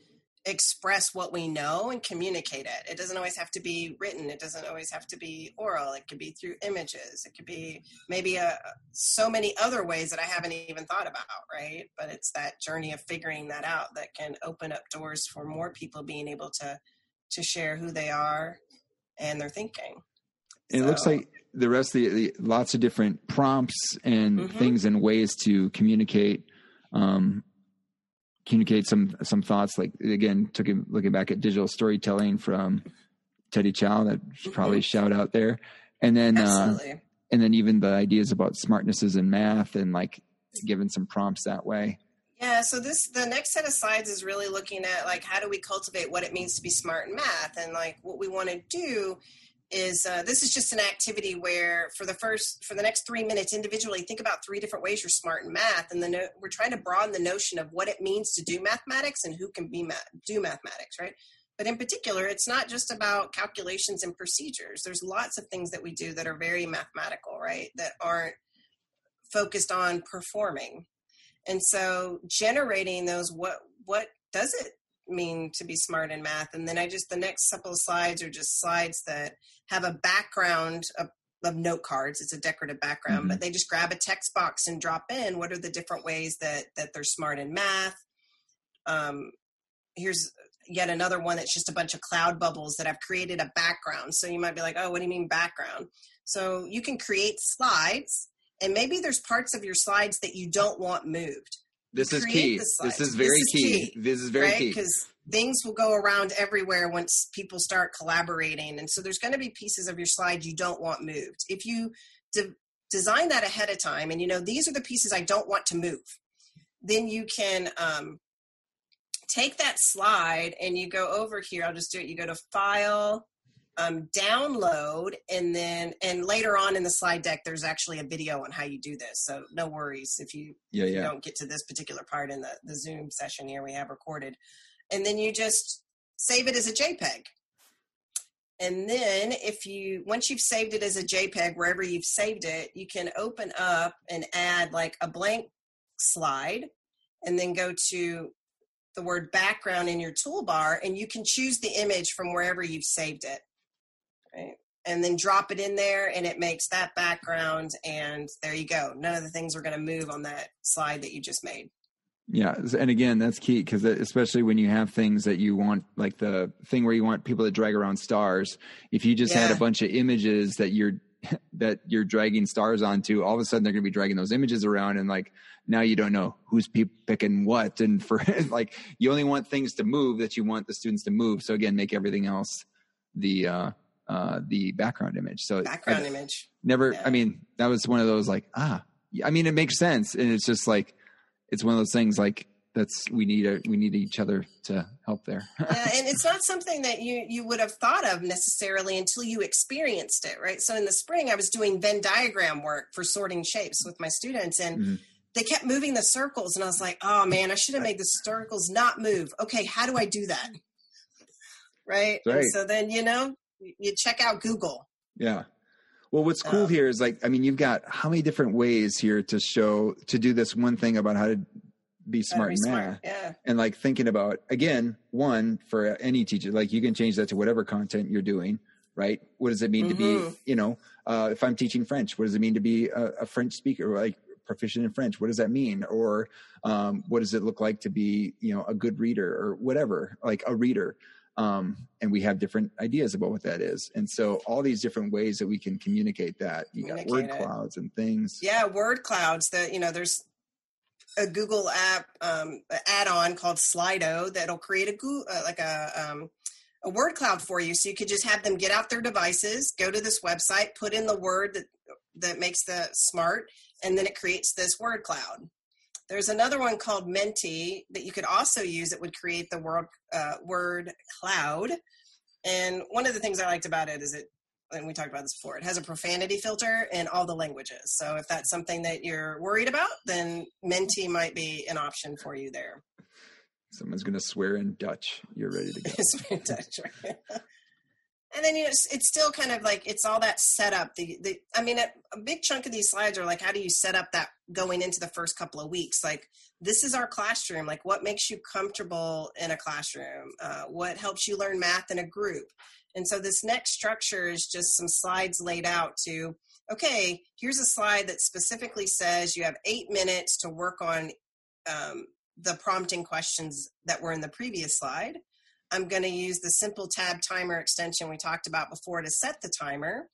express what we know and communicate it. It doesn't always have to be written. It doesn't always have to be oral. It could be through images. It could be maybe a, so many other ways that I haven't even thought about, right? But it's that journey of figuring that out that can open up doors for more people being able to, to share who they are and their thinking. And so, it looks like the rest of the, the lots of different prompts and mm-hmm. things and ways to communicate, um, communicate some, some thoughts. Like again, took him looking back at digital storytelling from Teddy Chow, that should probably mm-hmm. shout out there. And then, uh, and then even the ideas about smartnesses in math and like giving some prompts that way. Yeah. So this, the next set of slides is really looking at like, how do we cultivate what it means to be smart in math? And like what we want to do is uh, this is just an activity where for the first, for the next three minutes individually, think about three different ways you're smart in math. And then no, we're trying to broaden the notion of what it means to do mathematics and who can be math, do mathematics, right? But in particular, it's not just about calculations and procedures. There's lots of things that we do that are very mathematical, right? That aren't focused on performing. And so generating those, what, what does it mean to be smart in math? And then I just, the next couple of slides are just slides that have a background of, of note cards. It's a decorative background, mm-hmm. but they just grab a text box and drop in what are the different ways that that they're smart in math. Um, here's yet another one that's just a bunch of cloud bubbles that I've created a background. So you might be like, oh, what do you mean background? So you can create slides, and maybe there's parts of your slides that you don't want moved. This is key. This is very key. This is very key. Because things will go around everywhere once people start collaborating. And so there's going to be pieces of your slide you don't want moved. If you de- design that ahead of time and you know, these are the pieces I don't want to move, then you can um, take that slide and you go over here. I'll just do it. You go to File, um, Download, and then, and later on in the slide deck, there's actually a video on how you do this. So no worries if you, yeah, if you yeah. don't get to this particular part in the, the Zoom session here we have recorded. And then you just save it as a JPEG. And then if you, once you've saved it as a JPEG, wherever you've saved it, you can open up and add like a blank slide and then go to the word background in your toolbar, and you can choose the image from wherever you've saved it. Right. And then drop it in there and it makes that background, and there you go. None of the things are going to move on that slide that you just made. Yeah. And again, that's key, because especially when you have things that you want, like the thing where you want people to drag around stars, if you just yeah. had a bunch of images that you're, that you're dragging stars onto, all of a sudden they're going to be dragging those images around. And like, now you don't know who's pe- picking what. And for like, you only want things to move that you want the students to move. So again, make everything else the, uh, uh, the background image. So background I, image never, yeah. I mean, that was one of those like, ah, I mean, it makes sense. And it's just like, it's one of those things like that's, we need, a, we need each other to help there. Yeah, and it's not something that you, you would have thought of necessarily until you experienced it. Right. So in the spring I was doing Venn diagram work for sorting shapes with my students, and mm-hmm. they kept moving the circles. And I was like, oh man, I should have made the circles not move. Okay. How do I do that? Right. right. And so then, you know, you check out Google. Yeah. Well, what's cool um, here is like, I mean, you've got how many different ways here to show, to do this one thing about how to be smart in math. Yeah. And like thinking about, again, one for any teacher, like you can change that to whatever content you're doing, right? What does it mean mm-hmm. to be, you know, uh, if I'm teaching French, what does it mean to be a, a French speaker, like proficient in French? What does that mean? Or um, what does it look like to be, you know, a good reader or whatever, like a reader? Um, and we have different ideas about what that is. And so all these different ways that we can communicate that. You got word clouds and things. Yeah. Word clouds that, you know, there's a Google app, um, add-on called Slido that'll create a, Google, uh, like a, um, a word cloud for you. So you could just have them get out their devices, go to this website, put in the word that, that makes the smart, and then it creates this word cloud. There's another one called Menti that you could also use that would create the word, uh, word cloud. And one of the things I liked about it is it, and we talked about this before, it has a profanity filter in all the languages. So if that's something that you're worried about, then Menti might be an option for you there. Someone's going to swear in Dutch. You're ready to go. Swear in Dutch, right? And then, you know, it's, it's still kind of like, it's all that setup. The, the, I mean, a, a big chunk of these slides are like, how do you set up that going into the first couple of weeks? Like, this is our classroom. Like, what makes you comfortable in a classroom? Uh, what helps you learn math in a group? And so this next structure is just some slides laid out to, okay, here's a slide that specifically says you have eight minutes to work on um, the prompting questions that were in the previous slide. I'm going to use the Simple Tab Timer extension we talked about before to set the timer.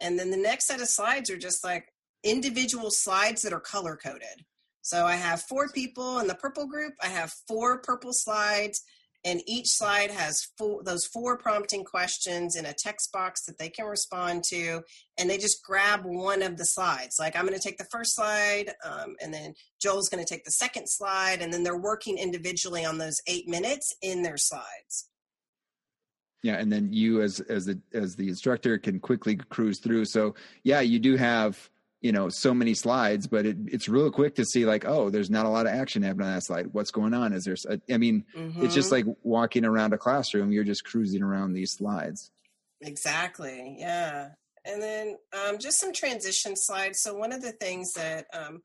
And then the next set of slides are just like individual slides that are color coded. So I have four people in the purple group. I have four purple slides, and each slide has four, those four prompting questions in a text box that they can respond to. And they just grab one of the slides. Like, I'm going to take the first slide, um, and then Joel's going to take the second slide. And then they're working individually on those eight minutes in their slides. Yeah. And then you, as, as the, as the instructor, can quickly cruise through. So yeah, you do have, you know, so many slides, but it, it's real quick to see like, oh, there's not a lot of action happening on that slide. What's going on? Is there, a, I mean, mm-hmm. It's just like walking around a classroom. You're just cruising around these slides. Exactly. Yeah. And then um, just some transition slides. So one of the things that um,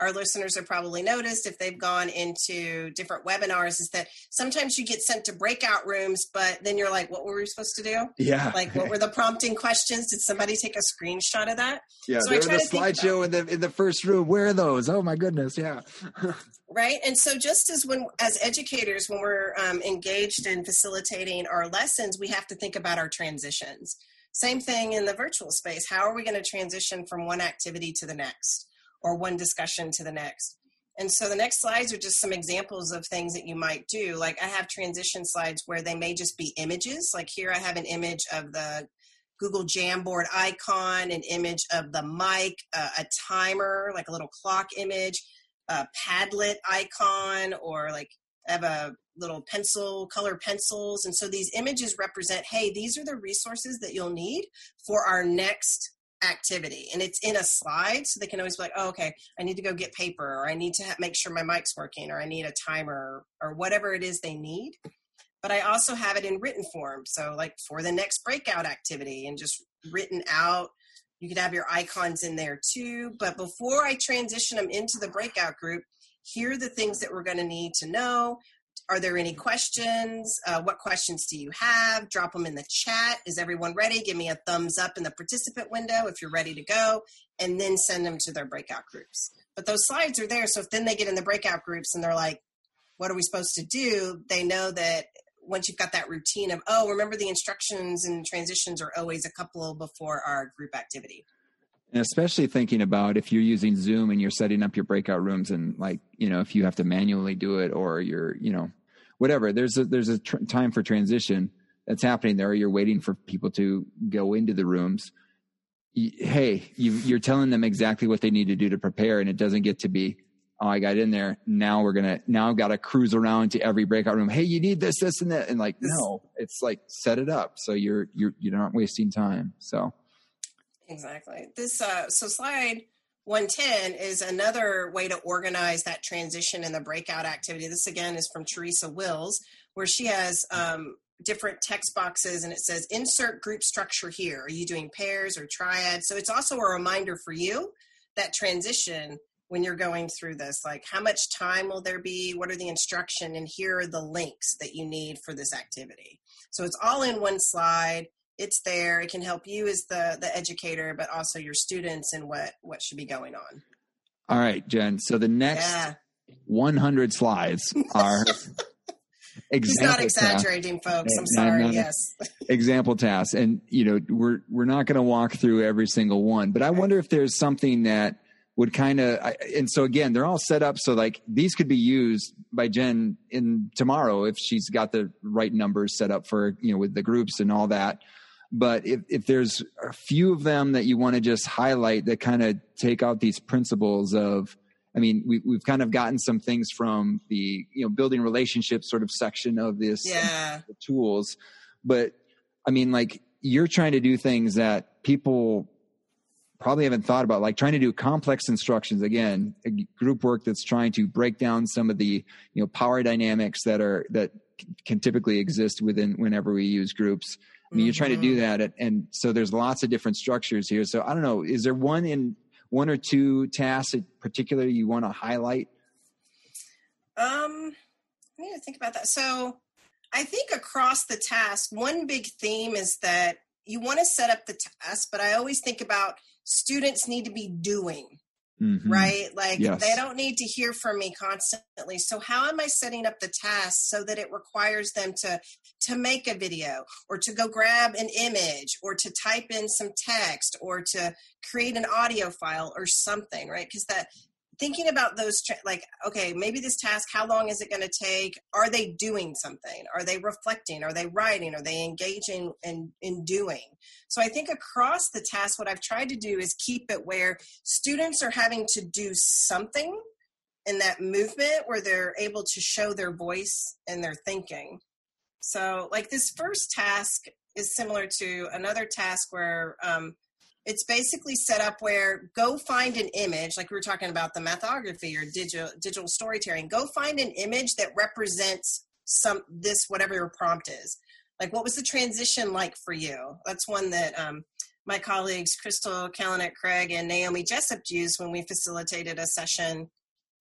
our listeners have probably noticed if they've gone into different webinars is that sometimes you get sent to breakout rooms, but then you're like, what were we supposed to do? Yeah. Like, what were the prompting questions? Did somebody take a screenshot of that? Yeah. So there I try was a slideshow in the, in the first room. Where are those? Oh my goodness. Yeah. Right. And so just as when, as educators, when we're um, engaged in facilitating our lessons, we have to think about our transitions. Same thing in the virtual space. How are we going to transition from one activity to the next, or one discussion to the next? And so the next slides are just some examples of things that you might do. Like, I have transition slides where they may just be images. Like, here I have an image of the Google Jamboard icon, an image of the mic, uh, a timer, like a little clock image, a Padlet icon, or like I have a little pencil, color pencils. And so these images represent, hey, these are the resources that you'll need for our next activity, and it's in a slide, so they can always be like, oh, okay, I need to go get paper, or I need to ha- make sure my mic's working, or I need a timer, or whatever it is they need. But I also have it in written form, so like for the next breakout activity, and just written out. You could have your icons in there too, but before I transition them into the breakout group, here are the things that we're going to need to know. Are there any questions? Uh, what questions do you have? Drop them in the chat. Is everyone ready? Give me a thumbs up in the participant window if you're ready to go, and then send them to their breakout groups. But those slides are there, so if then they get in the breakout groups and they're like, what are we supposed to do? They know that once you've got that routine of, oh, remember the instructions and transitions are always a couple before our group activity. And especially thinking about if you're using Zoom and you're setting up your breakout rooms, and like, you know, if you have to manually do it, or you're, you know, whatever, there's a, there's a tr- time for transition that's happening there. You're waiting for people to go into the rooms. Y- hey, you, you're telling them exactly what they need to do to prepare. And it doesn't get to be, oh, I got in there. Now we're going to, now I've got to cruise around to every breakout room. Hey, you need this, this, and that. And like, no, it's like, set it up. So you're, you're, you're not wasting time. So. Exactly. This, uh, so slide one ten is another way to organize that transition and the breakout activity. This again is from Teresa Wills, where she has um, different text boxes, and it says insert group structure here. Are you doing pairs or triads? So it's also a reminder for you that transition when you're going through this, like how much time will there be? What are the instruction? And here are the links that you need for this activity. So it's all in one slide. It's there. It can help you as the, the educator, but also your students and what, what should be going on. All right, Jen. So the next yeah. one hundred slides are example. He's not exaggerating, tasks. Folks. I'm sorry. No, no, no. Yes. Example tasks. And, you know, we're, we're not going to walk through every single one, but I wonder if there's something that would kind of, and so again, they're all set up. So like these could be used by Jen in tomorrow if she's got the right numbers set up for, you know, with the groups and all that. But if, if there's a few of them that you want to just highlight that kind of take out these principles of, I mean, we, we've kind of gotten some things from the, you know, building relationships sort of section of this yeah. the tools. But I mean, like you're trying to do things that people probably haven't thought about, like trying to do complex instructions. Again, a group work that's trying to break down some of the, you know, power dynamics that are, that can typically exist within whenever we use groups. I mean, mm-hmm. you're trying to do that. At, and so there's lots of different structures here. So I don't know, is there one in one or two tasks in particular you want to highlight? Um, I need to think about that. So I think across the task, one big theme is that you want to set up the task, but I always think about students need to be doing, mm-hmm. right? Like yes. they don't need to hear from me constantly. So how am I setting up the task so that it requires them to, to make a video or to go grab an image or to type in some text or to create an audio file or something, right? Because that thinking about those, like, okay, maybe this task, how long is it going to take? Are they doing something? Are they reflecting? Are they writing? Are they engaging in, in doing? So I think across the task, what I've tried to do is keep it where students are having to do something in that movement where they're able to show their voice and their thinking. So like this first task is similar to another task where, um, it's basically set up where go find an image, like we were talking about the mathography or digital digital storytelling. Go find an image that represents some this, whatever your prompt is. Like, what was the transition like for you? That's one that um, my colleagues, Crystal Callinet, Craig, and Naomi Jessup used when we facilitated a session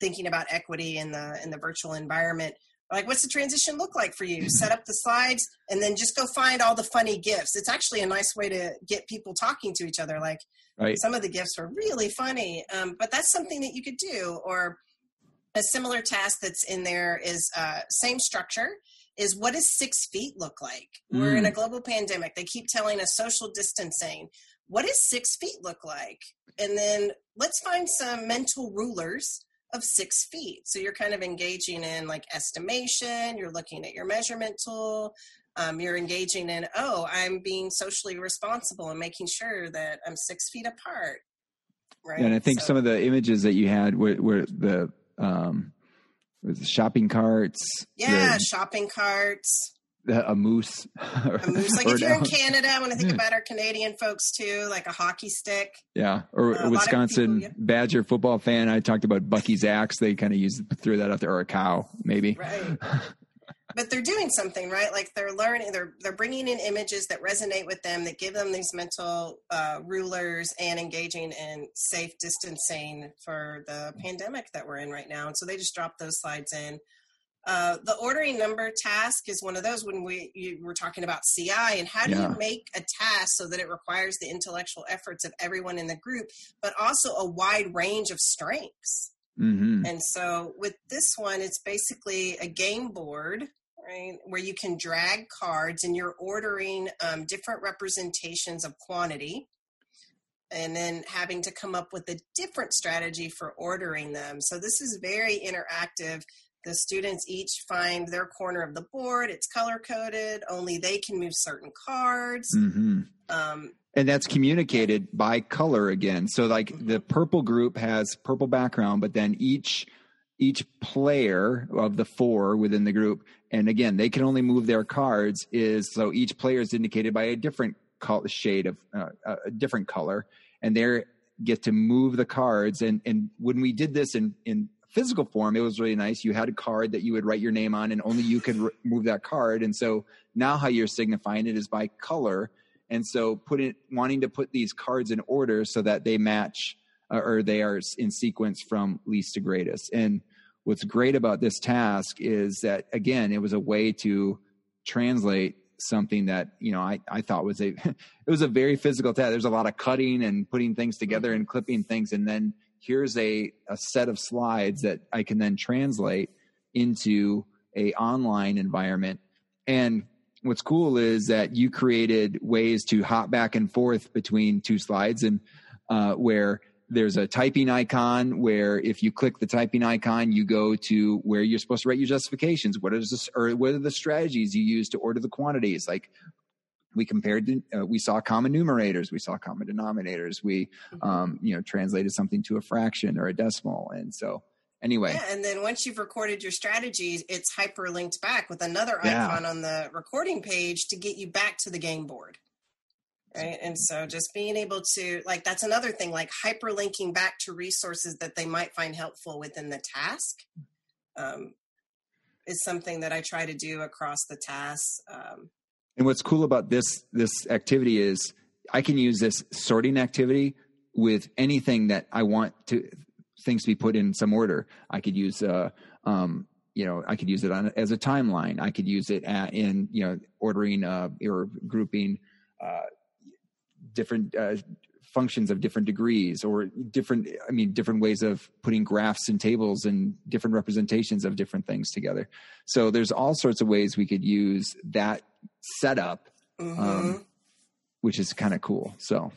thinking about equity in the in the virtual environment. Like, what's the transition look like for you? Set up the slides and then just go find all the funny GIFs. It's actually a nice way to get people talking to each other. Like right. some of the GIFs were really funny, um, but that's something that you could do. Or a similar task that's in there is uh, same structure is what does six feet look like? Mm. We're in a global pandemic. They keep telling us social distancing. What does six feet look like? And then let's find some mental rulers of six feet. So you're kind of engaging in like estimation, you're looking at your measurement tool, um, you're engaging in, oh, I'm being socially responsible and making sure that I'm six feet apart. Right. And I think so, some of the images that you had were, were the, um, was the shopping carts. Yeah. The, shopping carts. The, a moose. A moose. Like if you're in Canada, I want to think about our Canadian folks too, like a hockey stick. Yeah. Or uh, a Wisconsin people, yeah. Badger football fan. I talked about Bucky's axe. They kind of used, threw that out there, or a cow maybe. Right. But they're doing something, right? Like they're learning, they're, they're bringing in images that resonate with them, that give them these mental uh, rulers and engaging in safe distancing for the pandemic that we're in right now. And so they just dropped those slides in. Uh, the ordering number task is one of those when we you were talking about C I and how do yeah. you make a task so that it requires the intellectual efforts of everyone in the group, but also a wide range of strengths. Mm-hmm. And so with this one, it's basically a game board, right, where you can drag cards and you're ordering um, different representations of quantity and then having to come up with a different strategy for ordering them. So this is very interactive. The students each find their corner of the board. It's color-coded. Only they can move certain cards. Mm-hmm. Um, and that's communicated by color again. So, like, mm-hmm. the purple group has purple background, but then each each player of the four within the group, and again, they can only move their cards, is so each player is indicated by a different color, shade of uh, a different color, and they get to move the cards. And, and when we did this in in physical form, it was really nice. You had a card that you would write your name on and only you could r- move that card. And so now how you're signifying it is by color. And so put it, wanting to put these cards in order so that they match uh, or they are in sequence from least to greatest. And what's great about this task is that, again, it was a way to translate something that, you know, I, I thought was a, it was a very physical task. There's a lot of cutting and putting things together and clipping things. And then here's a, a set of slides that I can then translate into a online environment. And what's cool is that you created ways to hop back and forth between two slides and uh, where There's a typing icon where if you click the typing icon, you go to where you're supposed to write your justifications. What is this, or what are the strategies you use to order the quantities? Like we compared, uh, we saw common numerators, we saw common denominators. We, um, you know, translated something to a fraction or a decimal. And so anyway. Yeah, and then once you've recorded your strategies, it's hyperlinked back with another icon yeah. on the recording page to get you back to the game board. Right. And so just being able to, like, that's another thing, like hyperlinking back to resources that they might find helpful within the task um, is something that I try to do across the tasks. Um, and what's cool about this, this activity is I can use this sorting activity with anything that I want to things to be put in some order. I could use, uh, um, you know, I could use it on as a timeline. I could use it at, in, you know, ordering uh, or grouping uh different uh, functions of different degrees or different, I mean, different ways of putting graphs and tables and different representations of different things together. So there's all sorts of ways we could use that setup, mm-hmm. um, which is kind of cool. So,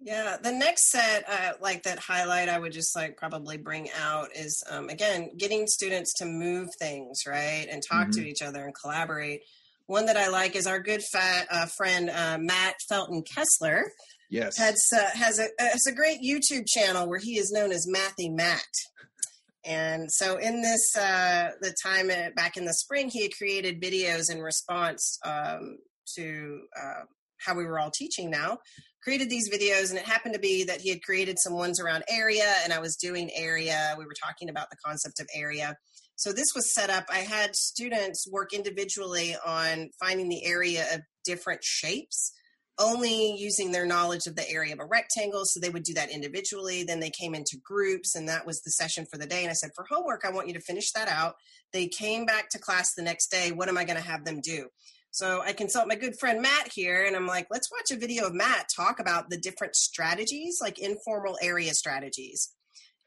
yeah, the next set, uh, like that highlight, I would just like probably bring out is, um, again, getting students to move things, right, and talk mm-hmm. to each other and collaborate. One that I like is our good fat, uh, friend, uh, Matt Felton Kessler. Yes. Has, uh, has, a, has a great YouTube channel where he is known as Mathy Matt. And so in this, uh, the time back in the spring, he had created videos in response um, to uh, how we were all teaching now, created these videos. And it happened to be that he had created some ones around area, and I was doing area. We were talking about the concept of area. So this was set up. I had students work individually on finding the area of different shapes, only using their knowledge of the area of a rectangle. So they would do that individually. Then they came into groups, and that was the session for the day. And I said, for homework, I want you to finish that out. They came back to class the next day. What am I going to have them do? So I consult my good friend Matt here, and I'm like, let's watch a video of Matt talk about the different strategies, like informal area strategies.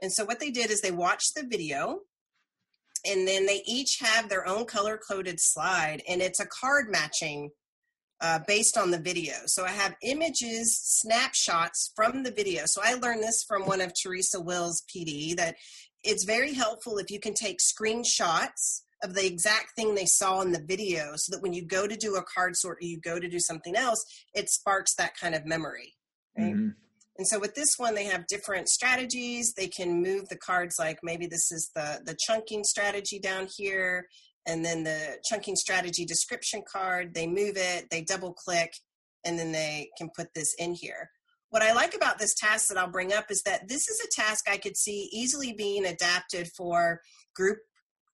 And so what they did is they watched the video. And then they each have their own color-coded slide, and it's a card matching uh, based on the video. So I have images, snapshots from the video. So I learned this from one of Teresa Wills' P D, that it's very helpful if you can take screenshots of the exact thing they saw in the video so that when you go to do a card sort or you go to do something else, it sparks that kind of memory, right? Mm-hmm. And so with this one, they have different strategies. They can move the cards, like maybe this is the, the chunking strategy down here, and then the chunking strategy description card. They move it, they double click, and then they can put this in here. What I like about this task that I'll bring up is that this is a task I could see easily being adapted for group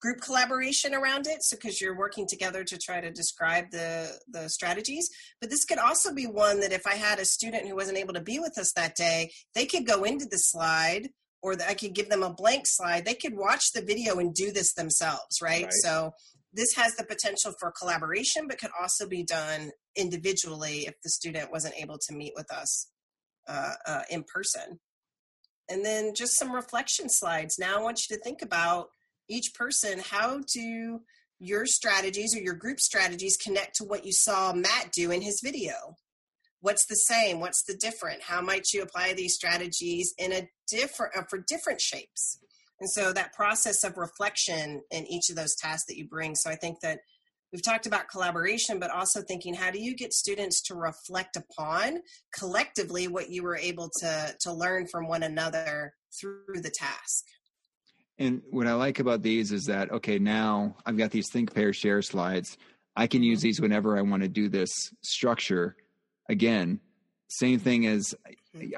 group collaboration around it. So, because you're working together to try to describe the, the strategies, but this could also be one that if I had a student who wasn't able to be with us that day, they could go into the slide, or the, I could give them a blank slide. They could watch the video and do this themselves, right? right? So this has the potential for collaboration, but could also be done individually if the student wasn't able to meet with us uh, uh, in person. And then just some reflection slides. Now I want you to think about each person, how do your strategies or your group strategies connect to what you saw Matt do in his video? What's the same? What's the different? How might you apply these strategies in a different uh, for different shapes? And so that process of reflection in each of those tasks that you bring. So I think that we've talked about collaboration, but also thinking, how do you get students to reflect upon collectively what you were able to, to learn from one another through the task? And what I like about these is that, okay, now I've got these think, pair, share slides. I can use these whenever I want to do this structure. Again, same thing as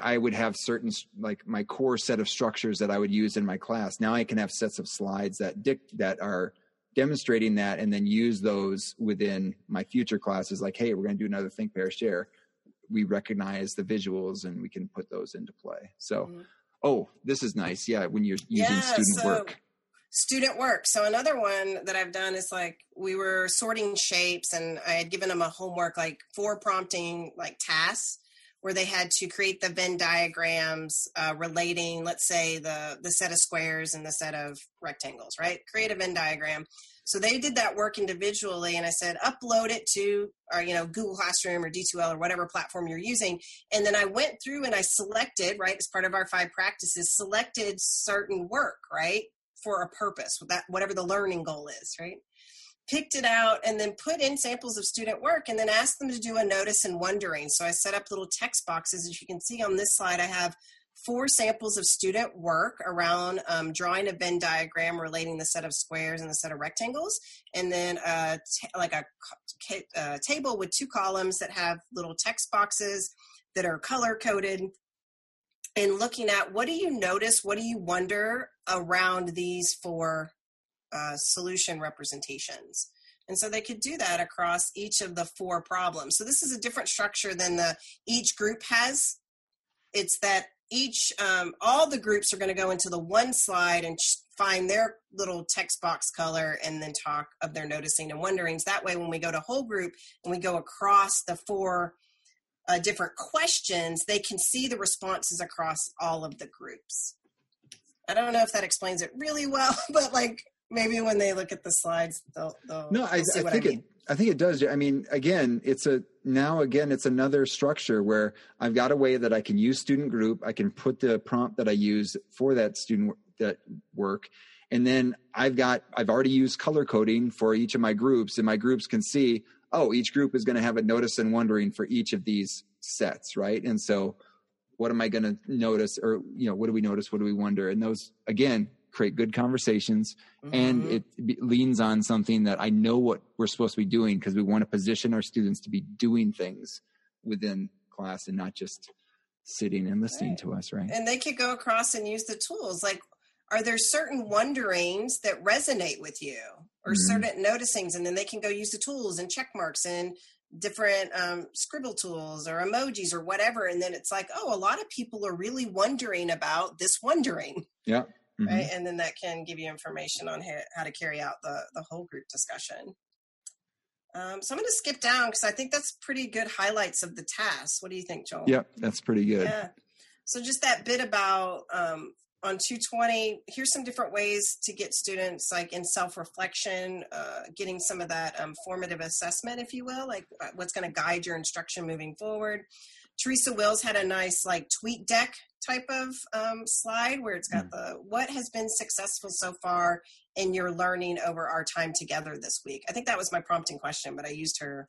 I would have certain, like my core set of structures that I would use in my class. Now I can have sets of slides that dict- that are demonstrating that, and then use those within my future classes. Like, hey, we're going to do another think, pair, share. We recognize the visuals and we can put those into play. So mm-hmm. Oh, this is nice. Yeah, when you're using yeah, student so work. Student work. So another one that I've done is like we were sorting shapes, and I had given them a homework, like four prompting like tasks where they had to create the Venn diagrams uh, relating, let's say, the, the set of squares and the set of rectangles, right? Create a Venn diagram. So they did that work individually, and I said, upload it to or, you know, Google Classroom or D two L or whatever platform you're using. And then I went through and I selected, right, as part of our five practices, selected certain work, right, for a purpose, that whatever the learning goal is, right? Picked it out and then put in samples of student work and then asked them to do a notice and wondering. So I set up little text boxes. As you can see on this slide, I have four samples of student work around um, drawing a Venn diagram relating the set of squares and the set of rectangles, and then uh, t- like a c- uh, table with two columns that have little text boxes that are color-coded, and looking at what do you notice, what do you wonder around these four uh, solution representations. And so they could do that across each of the four problems. So this is a different structure than the each group has. It's that Each, um, all the groups are going to go into the one slide and find their little text box color and then talk of their noticing and wonderings. That way, when we go to whole group and we go across the four uh, different questions, they can see the responses across all of the groups. I don't know if that explains it really well, but like maybe when they look at the slides, they'll, they'll no, I, see I what think I mean. It- I think it does. I mean, again, it's a now again, it's another structure where I've got a way that I can use student group. I can put the prompt that I use for that student that work. And then I've got I've already used color coding for each of my groups, and my groups can see, oh, each group is going to have a notice and wondering for each of these sets. Right. And so what am I going to notice, or, you know, what do we notice? What do we wonder? And those, again, create good conversations, mm-hmm. and it be, leans on something that I know what we're supposed to be doing, because we want to position our students to be doing things within class and not just sitting and listening right. to us, right? And they could go across and use the tools. Like, are there certain wonderings that resonate with you, or mm-hmm. certain noticings? And then they can go use the tools and check marks and different um, scribble tools or emojis or whatever. And then it's like, oh, a lot of people are really wondering about this wondering. Yeah. Mm-hmm. Right, and then that can give you information on how to carry out the, the whole group discussion. Um, so I'm going to skip down because I think that's pretty good highlights of the task. What do you think, Joel? Yep, that's pretty good. Yeah. So just that bit about um, on two twenty, here's some different ways to get students like in self-reflection, uh, getting some of that um, formative assessment, if you will, like what's going to guide your instruction moving forward. Teresa Wills had a nice like tweet deck type of um, slide where it's got the what has been successful so far in your learning over our time together this week. I think that was my prompting question, but I used her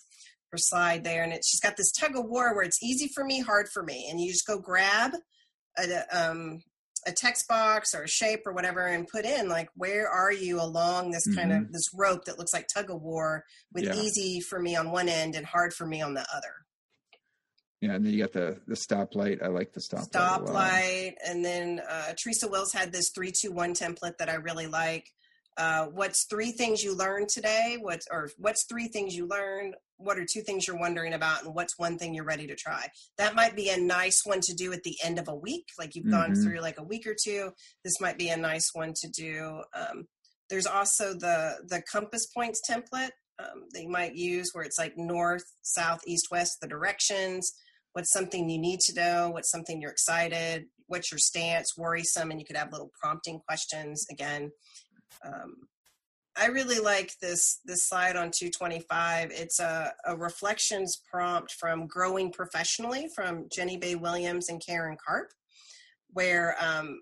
her slide there, and it, she's got this tug of war where it's easy for me, hard for me, and you just go grab a, um, a text box or a shape or whatever and put in like where are you along this mm-hmm. kind of this rope that looks like tug of war with yeah. easy for me on one end and hard for me on the other. Yeah, and then you got the, the stoplight. I like the stoplight. Stoplight. And then uh, Teresa Wills had this three two one template that I really like. Uh, what's three things you learned today? What's or what's three things you learned? What are two things you're wondering about? And what's one thing you're ready to try? That might be a nice one to do at the end of a week. Like you've gone mm-hmm. through like a week or two. This might be a nice one to do. Um, there's also the the compass points template um, that you might use where it's like north, south, east, west, the directions. What's something you need to know? What's something you're excited? What's your stance? Worrisome? And you could have little prompting questions. Again, um, I really like this this slide on two twenty-five. It's a, a reflections prompt from Growing Professionally from Jenny Bay Williams and Karen Karp, where um,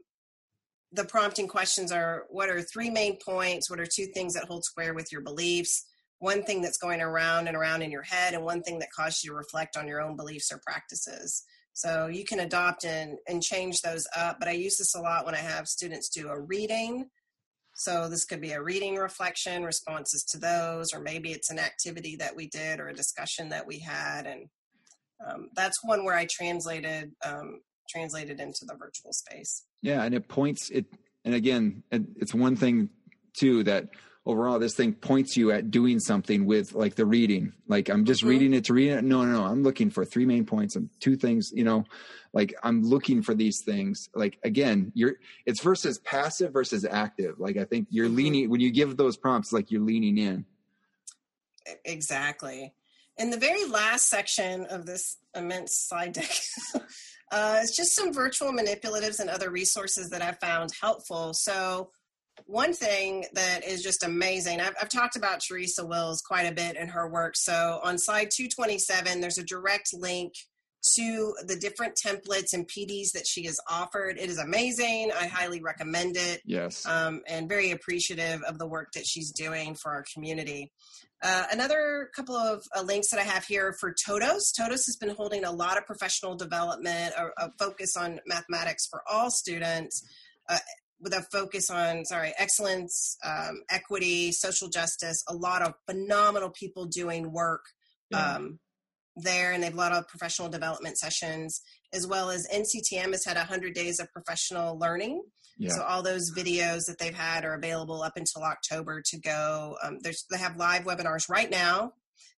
the prompting questions are, what are three main points? What are two things that hold square with your beliefs? One thing that's going around and around in your head, and one thing that causes you to reflect on your own beliefs or practices. So you can adopt and, and change those up, but I use this a lot when I have students do a reading. So this could be a reading reflection, responses to those, or maybe it's an activity that we did or a discussion that we had. And um, that's one where I translated um, translated into the virtual space. Yeah, and it points, it, and again, it's one thing too that overall, this thing points you at doing something with like the reading, like I'm just mm-hmm. reading it to read it. No, no, no. I'm looking for three main points and two things, you know, like I'm looking for these things. Like, again, you're it's versus passive versus active. Like, I think you're mm-hmm. leaning when you give those prompts, like you're leaning in. Exactly. And the very last section of this immense slide deck uh, is just some virtual manipulatives and other resources that I found helpful. So One thing that is just amazing, I've, I've talked about Teresa Wills quite a bit in her work. So on slide two twenty-seven, there's a direct link to the different templates and P Ds that she has offered. It is amazing. I highly recommend it. Yes. Um, and very appreciative of the work that she's doing for our community. Uh, another couple of uh, links that I have here for Todos. Todos has been holding a lot of professional development, a, a focus on mathematics for all students, uh, with a focus on, sorry, excellence, um, equity, social justice, a lot of phenomenal people doing work. Yeah. Um, there, and they have a lot of professional development sessions, as well as N C T M has had one hundred days of professional learning. Yeah. So all those videos that they've had are available up until October to go. Um, there's, they have live webinars right now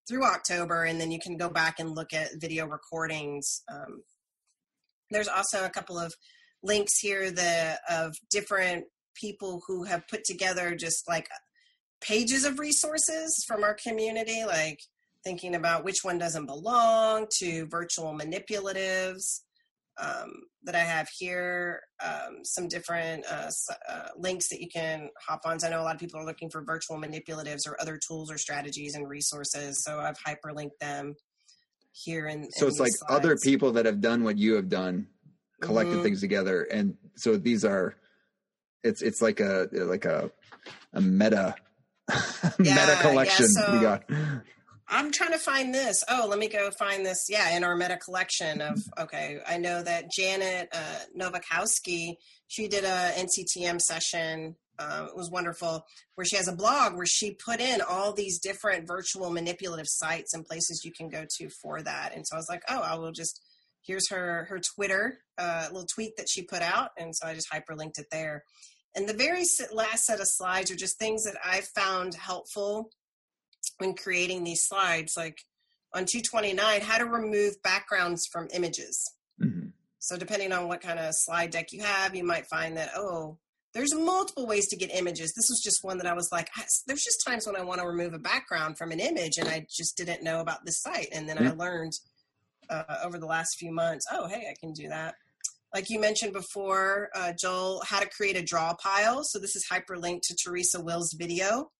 through October, and then you can go back and look at video recordings. Um, there's also a couple of links here the of different people who have put together just like pages of resources from our community, like thinking about which one doesn't belong, to virtual manipulatives um, that I have here, um, some different uh, uh, links that you can hop on. So I know a lot of people are looking for virtual manipulatives or other tools or strategies and resources. So I've hyperlinked them here. In, so in it's like slides. Other people that have done what you have done, collected mm-hmm. things together. And so these are, it's it's like a, like a, a meta, yeah, meta collection yeah, so, we got. I'm trying to find this. Oh, let me go find this. Yeah, in our meta collection of, okay, I know that Janet uh, Nowakowski, she did a N C T M session. Uh, it was wonderful, where she has a blog where she put in all these different virtual manipulative sites and places you can go to for that. And so I was like, oh, I will just, here's her, her Twitter, uh, little tweet that she put out. And so I just hyperlinked it there. And the very last set of slides are just things that I found helpful when creating these slides, like on two twenty-nine, how to remove backgrounds from images. Mm-hmm. So depending on what kind of slide deck you have, you might find that, oh, there's multiple ways to get images. This was just one that I was like, I, there's just times when I want to remove a background from an image and I just didn't know about this site. And then yeah. I learned uh, over the last few months, oh, hey, I can do that. Like you mentioned before, uh, Joel, how to create a draw pile. So this is hyperlinked to Teresa Wills' video.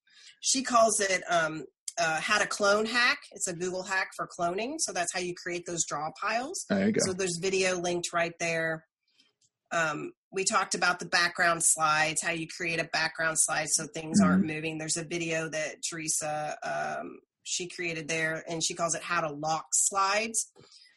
She calls it um, uh, how to clone hack. It's a Google hack for cloning. So that's how you create those draw piles. There you go. So there's video linked right there. Um, we talked about the background slides, how you create a background slide so things mm-hmm. aren't moving. There's a video that Teresa, um, she created there, and she calls it how to lock slides.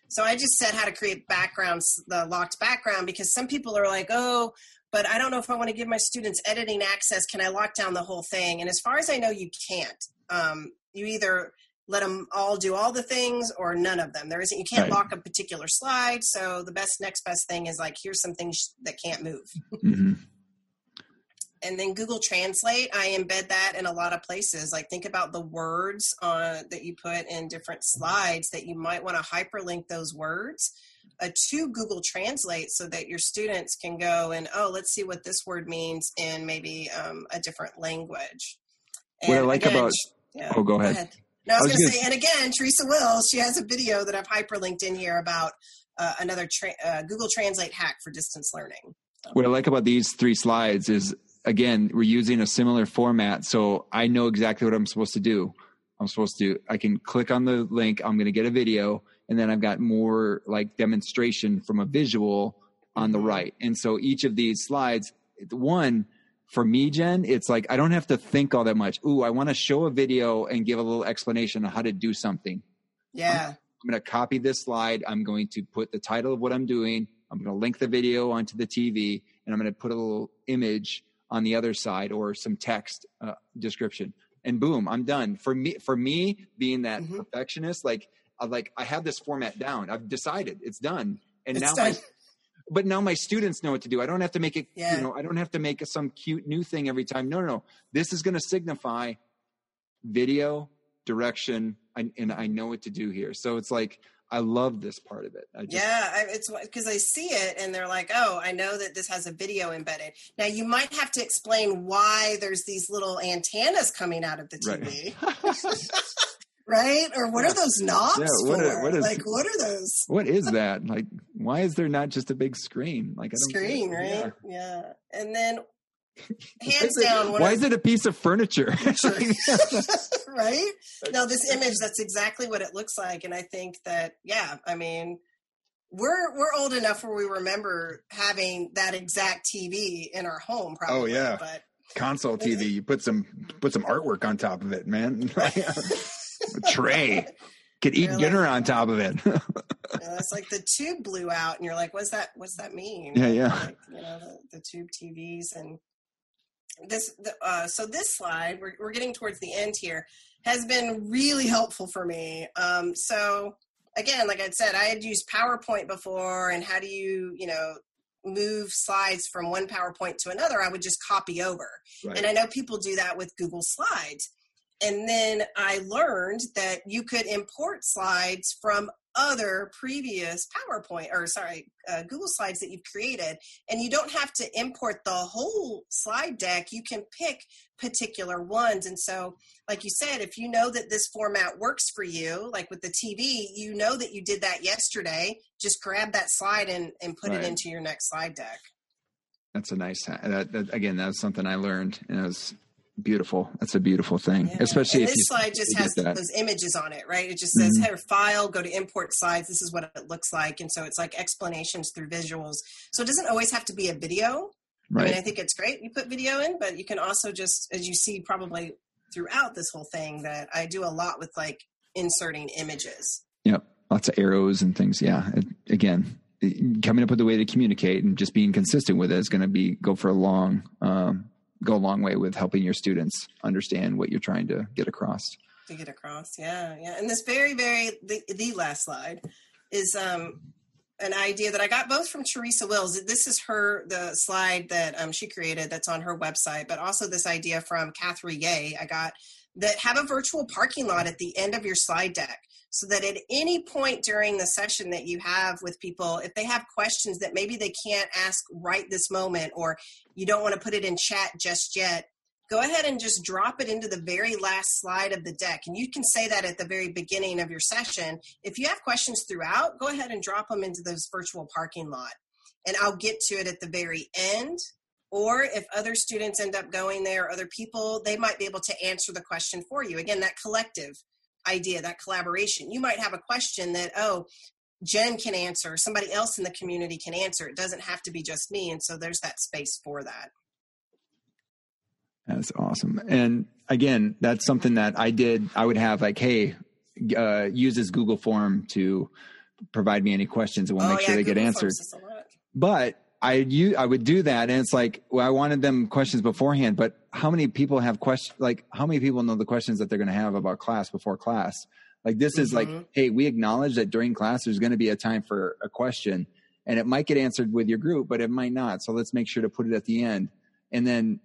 So I just said how to create backgrounds, the locked background, because some people are like, oh, but I don't know if I want to give my students editing access. Can I lock down the whole thing? And as far as I know, you can't. Um, you either let them all do all the things or none of them. There isn't, you can't right. lock a particular slide. So the best next best thing is like, here's some things that can't move. Mm-hmm. And then Google Translate, I embed that in a lot of places. Like think about the words uh, that you put in different slides that you might want to hyperlink those words uh, to Google Translate so that your students can go and, oh, let's see what this word means in maybe um, a different language. And what I like again, about, yeah, oh, go ahead. go ahead. No, I was, was going to say, and again, Teresa Wills, she has a video that I've hyperlinked in here about uh, another tra- uh, Google Translate hack for distance learning. So. What I like about these three slides is, again, we're using a similar format, so I know exactly what I'm supposed to do. I'm supposed to, I can click on the link, I'm going to get a video, and then I've got more like demonstration from a visual on the right. And so each of these slides, one, for me, Jen, it's like I don't have to think all that much. Ooh, I want to show a video and give a little explanation on how to do something. Yeah. I'm, I'm going to copy this slide. I'm going to put the title of what I'm doing. I'm going to link the video onto the T V, and I'm going to put a little image on the other side or some text uh, description, and boom, I'm done. For me, for me being that mm-hmm. perfectionist, like I'm like, I have this format down. I've decided it's done. And it's now, done. My, but now my students know what to do. I don't have to make it, yeah. you know, I don't have to make a, some cute new thing every time. No, no, no. This is going to signify video direction. I, and I know what to do here. So it's like, I love this part of it. I just, yeah, I, it's because I see it and they're like, oh, I know that this has a video embedded. Now you might have to explain why there's these little antennas coming out of the T V. Right? right? Or what yeah. are those knobs yeah, what for? Are, what is, like, what are those? What is that? Like, why is there not just a big screen? Like, I don't Screen, right? Yeah. yeah. And then Hands down. Why is it a piece of furniture? Right? No, this image, that's exactly what it looks like. And I think that, yeah, I mean, we're we're old enough where we remember having that exact T V in our home, probably. Oh, yeah. But console T V, you put some put some artwork on top of it, man. A tray. Could eat you're dinner like, on top of it. You know, it's like the tube blew out, and you're like, "What's that? What's that mean?" Yeah, yeah. Like, you know, the, the tube T Vs and this. The, uh, so this slide, we're we're getting towards the end here, has been really helpful for me. Um, so again, like I said, I had used PowerPoint before, and how do you, you know, move slides from one PowerPoint to another? I would just copy over, right. And I know people do that with Google Slides. And then I learned that you could import slides from other previous PowerPoint, or sorry, uh, Google Slides that you've created. And you don't have to import the whole slide deck. You can pick particular ones. And so, like you said, if you know that this format works for you, like with the T V, you know that you did that yesterday, just grab that slide and, and put right. it into your next slide deck. That's a nice, that, that, again, that was something I learned, and it was beautiful. That's a beautiful thing. Yeah. Especially and if this you, slide just has those images on it, right? It just says, mm-hmm. hey, file, go to import slides. This is what it looks like. And so it's like explanations through visuals. So it doesn't always have to be a video. Right. I mean, I think it's great you put video in, but you can also just, as you see probably throughout this whole thing, that I do a lot with like inserting images. Yep. Lots of arrows and things. Yeah. Again, coming up with a way to communicate and just being consistent with it is going to be, go for a long, um, go a long way with helping your students understand what you're trying to get across. To get across, yeah, yeah. And this very, very, the, the last slide is um, an idea that I got both from Teresa Wills. This is her, the slide that um, she created that's on her website, but also this idea from Catherine Yeh I got, that have a virtual parking lot at the end of your slide deck, so that at any point during the session that you have with people, if they have questions that maybe they can't ask right this moment, or you don't want to put it in chat just yet, go ahead and just drop it into the very last slide of the deck. And you can say that at the very beginning of your session. If you have questions throughout, go ahead and drop them into this virtual parking lot. And I'll get to it at the very end. Or if other students end up going there, other people, they might be able to answer the question for you. Again, that collective idea, that collaboration. You might have a question that, oh, Jen can answer, somebody else in the community can answer. It doesn't have to be just me. And so there's that space for that. That's awesome. And again, that's something that I did. I would have like, hey, uh, use this Google form to provide me any questions, and we'll oh, make yeah, sure they Google get answered. But I, you, I would do that. And it's like, well, I wanted them questions beforehand, but how many people have questions? Like, how many people know the questions that they're going to have about class before class? Like, this mm-hmm. is like, hey, we acknowledge that during class, there's going to be a time for a question, and it might get answered with your group, but it might not. So let's make sure to put it at the end, and then,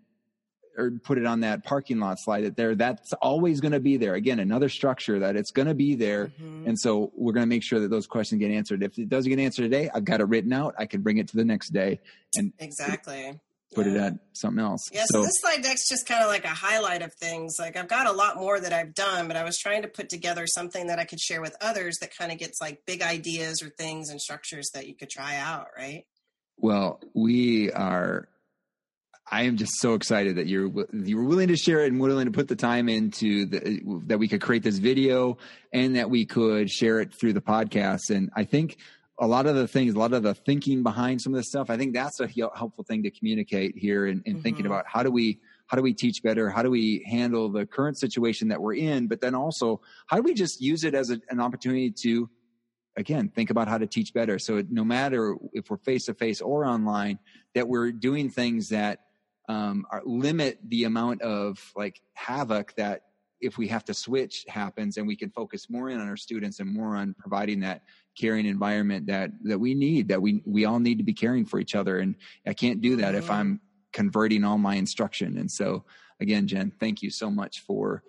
or put it on that parking lot slide that there, that's always going to be there. Again, another structure that it's going to be there. Mm-hmm. And so we're going to make sure that those questions get answered. If it doesn't get answered today, I've got it written out. I can bring it to the next day and exactly put yeah. it at something else. Yeah. So, so this slide deck's just kind of like a highlight of things. Like, I've got a lot more that I've done, but I was trying to put together something that I could share with others that kind of gets like big ideas or things and structures that you could try out. Right. Well, we are, I am just so excited that you're you're willing to share it and willing to put the time into the, that we could create this video and that we could share it through the podcast. And I think a lot of the things, a lot of the thinking behind some of this stuff, I think that's a helpful thing to communicate here in, in mm-hmm. thinking about how do we how do we teach better? How do we handle the current situation that we're in? But then also, how do we just use it as a, an opportunity to, again, think about how to teach better? So no matter if we're face-to-face or online, that we're doing things that Um, our, limit the amount of like havoc that if we have to switch happens, and we can focus more in on our students and more on providing that caring environment that, that we need, that we, we all need to be caring for each other. And I can't do that mm-hmm. if I'm converting all my instruction. And so again, Jen, thank you so much for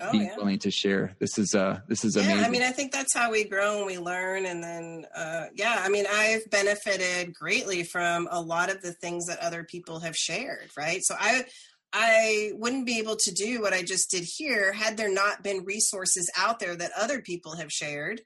oh, being yeah. willing to share. This is uh this is yeah, amazing. I mean, I think that's how we grow and we learn. And then, uh, yeah, I mean, I've benefited greatly from a lot of the things that other people have shared, right? So I, I wouldn't be able to do what I just did here had there not been resources out there that other people have shared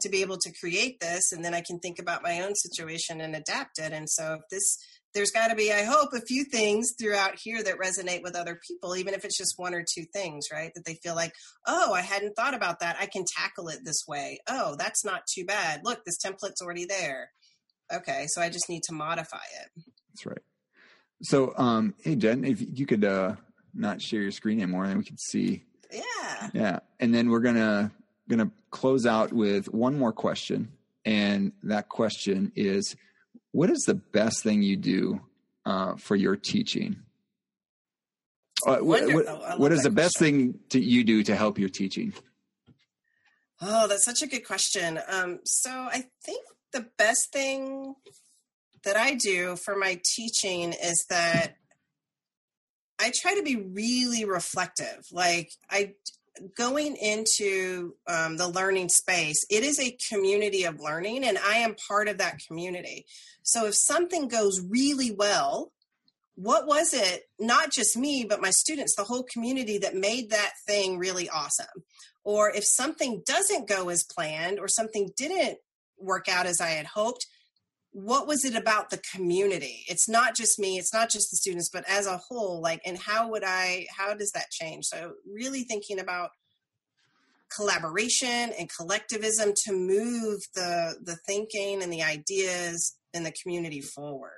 to be able to create this. And then I can think about my own situation and adapt it. And so if this there's got to be, I hope, a few things throughout here that resonate with other people, even if it's just one or two things, right? That they feel like, oh, I hadn't thought about that. I can tackle it this way. Oh, that's not too bad. Look, this template's already there. Okay, so I just need to modify it. That's right. So, um, hey, Jen, if you could uh, not share your screen anymore, then we could see. Yeah. Yeah. And then we're going to gonna close out with one more question. And that question is, what is the best thing you do uh, for your teaching? Uh, what what, what is the best thing to, you do to help your teaching? Oh, that's such a good question. Um, so I think the best thing that I do for my teaching is that I try to be really reflective. Like I going into um, the learning space, it is a community of learning, and I am part of that community. So if something goes really well, what was it? Not just me, but my students, the whole community that made that thing really awesome. Or if something doesn't go as planned or something didn't work out as I had hoped, what was it about the community? It's not just me, it's not just the students, but as a whole, like, and how would I, how does that change? So really thinking about collaboration and collectivism to move the the thinking and the ideas in the community forward.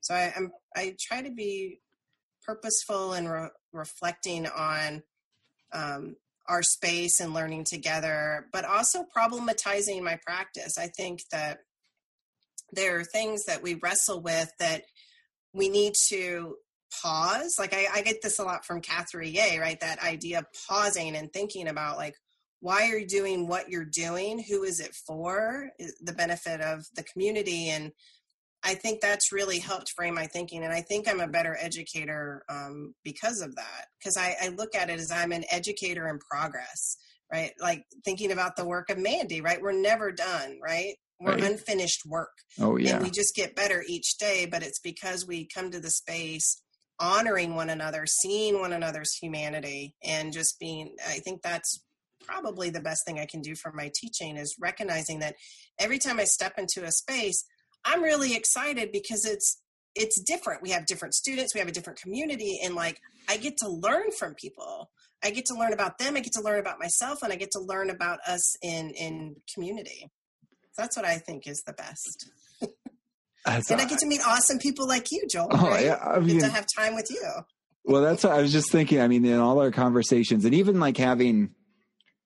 So I, I'm, I try to be purposeful and re- reflecting on um, our space and learning together, but also problematizing my practice. I think that there are things that we wrestle with that we need to pause. Like I, I get this a lot from Catherine Yeh, right? That idea of pausing and thinking about like, why are you doing what you're doing? Who is it for? The benefit of the community. And I think that's really helped frame my thinking. And I think I'm a better educator um, because of that. Because I, I look at it as I'm an educator in progress, right? Like thinking about the work of Mandy, right? We're never done, right? We're right. Unfinished work. Oh, yeah. And we just get better each day, but it's because we come to the space honoring one another, seeing one another's humanity, and just being, I think that's probably the best thing I can do for my teaching is recognizing that every time I step into a space, I'm really excited because it's, it's different. We have different students, we have a different community, and like, I get to learn from people. I get to learn about them. I get to learn about myself, and I get to learn about us in, in community. That's what I think is the best. That's and I get to meet awesome people like you, Joel. Oh, right? Yeah. I mean, get to have time with you. Well, that's what I was just thinking. I mean, in all our conversations, and even like having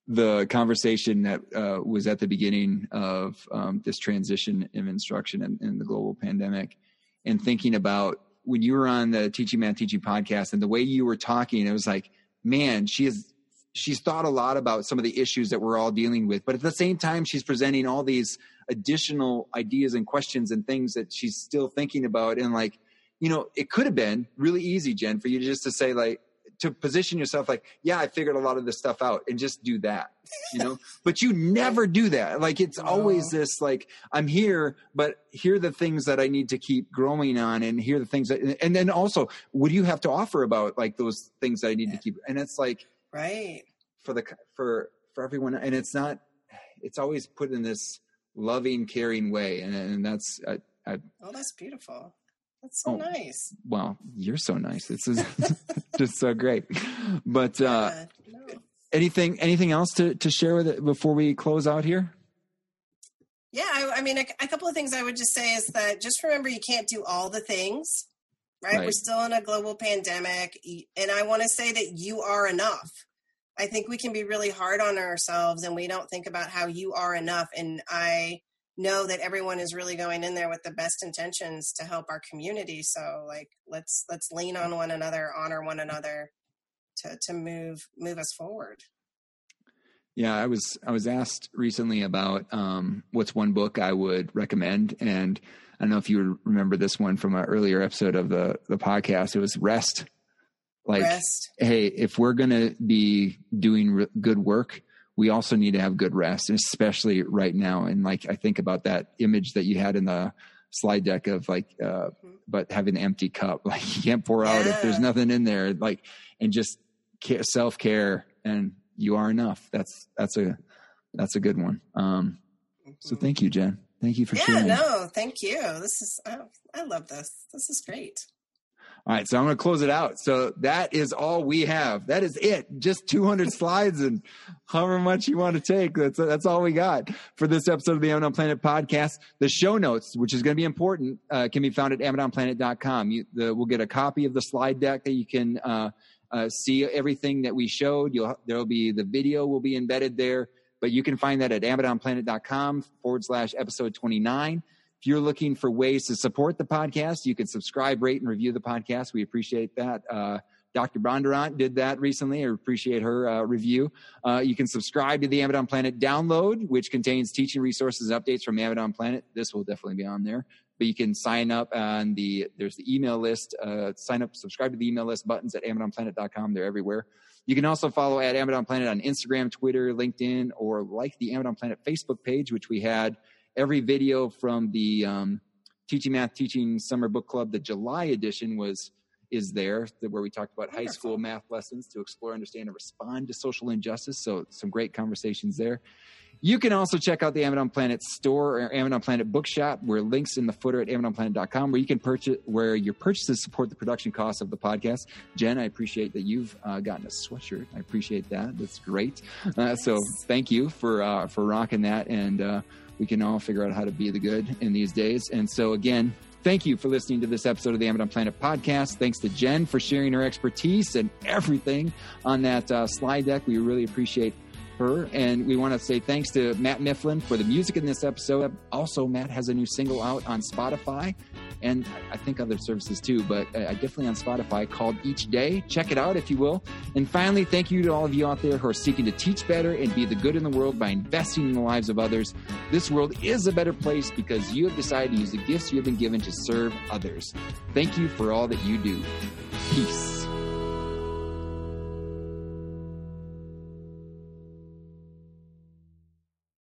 the conversation that uh, was at the beginning of um, this transition in instruction and in, in the global pandemic, and thinking about when you were on the Teaching Math Teaching podcast and the way you were talking, it was like, man, she is... she's thought a lot about some of the issues that we're all dealing with, but at the same time, she's presenting all these additional ideas and questions and things that she's still thinking about. And like, you know, it could have been really easy, Jen, for you just to say like, to position yourself like, yeah, I figured a lot of this stuff out and just do that, you know, but you never do that. Like, it's always this, like, I'm here, but here are the things that I need to keep growing on. And here are the things that, and then also, what do you have to offer about like those things that I need yeah. to keep? And it's like, right. For the, for, for everyone. And it's not, it's always put in this loving, caring way. And, and that's, I, I, oh, that's beautiful. That's so oh, nice. Well, you're so nice. It's just, just so great. But, uh, yeah, no. anything, anything else to, to share with it before we close out here? Yeah. I, I mean, a, a couple of things I would just say is that just remember you can't do all the things. Right? right? We're still in a global pandemic. And I want to say that you are enough. I think we can be really hard on ourselves and we don't think about how you are enough. And I know that everyone is really going in there with the best intentions to help our community. So like, let's, let's lean on one another, honor one another to, to move, move us forward. Yeah. I was, I was asked recently about um, what's one book I would recommend. And I don't know if you remember this one from an earlier episode of the, the podcast. It was Rest. Like, rest. Hey, if we're going to be doing re- good work, we also need to have good rest, especially right now. And like, I think about that image that you had in the slide deck of like, uh, mm-hmm. but have an empty cup, like you can't pour yeah. out if there's nothing in there, like, and just care, self-care, and you are enough. That's, that's a, that's a good one. Um, mm-hmm. So thank you, Jen. Thank you for sharing. Yeah, no, thank you. This is, oh, I love this. This is great. All right, so I'm going to close it out. So that is all we have. That is it. Just two hundred slides and however much you want to take. That's that's all we got for this episode of the Amidon Planet podcast. The show notes, which is going to be important, uh, can be found at amidon planet dot com. You the, we'll get a copy of the slide deck that you can uh, uh, see everything that we showed. You'll, there'll be the video will be embedded there, but you can find that at amidon planet dot com forward slash episode twenty-nine. If you're looking for ways to support the podcast, you can subscribe, rate, and review the podcast. We appreciate that. Uh, Doctor Bondurant did that recently. I appreciate her uh, review. Uh, you can subscribe to the Amidon Planet download, which contains teaching resources and updates from Amidon Planet. This will definitely be on there. But you can sign up on the, there's the email list. Uh, sign up, subscribe to the email list buttons at amidon planet dot com. They're everywhere. You can also follow at Amidon Planet on Instagram, Twitter, LinkedIn, or like the Amidon Planet Facebook page, which we had every video from the um, Teaching Math Teaching Summer Book Club, the July edition was is there, where we talked about Wonderful. High school math lessons to explore, understand, and respond to social injustice. So some great conversations there. You can also check out the Amidon Planet store or Amidon Planet bookshop, where links in the footer at amidon planet dot com, where you can purchase, where your purchases support the production costs of the podcast. Jen, I appreciate that you've uh, gotten a sweatshirt. I appreciate that. That's great. Uh, yes. So thank you for uh, for rocking that, and uh, we can all figure out how to be the good in these days. And so again, thank you for listening to this episode of the Amidon Planet podcast. Thanks to Jen for sharing her expertise and everything on that uh, slide deck. We really appreciate her. And we want to say thanks to Matt Mifflin for the music in this episode. Also, Matt has a new single out on Spotify and I think other services too, but uh, definitely on Spotify, called Each Day. Check it out if you will. And finally, thank you to all of you out there who are seeking to teach better and be the good in the world by investing in the lives of others. This world is a better place because you have decided to use the gifts you have been given to serve others. Thank you for all that you do. Peace.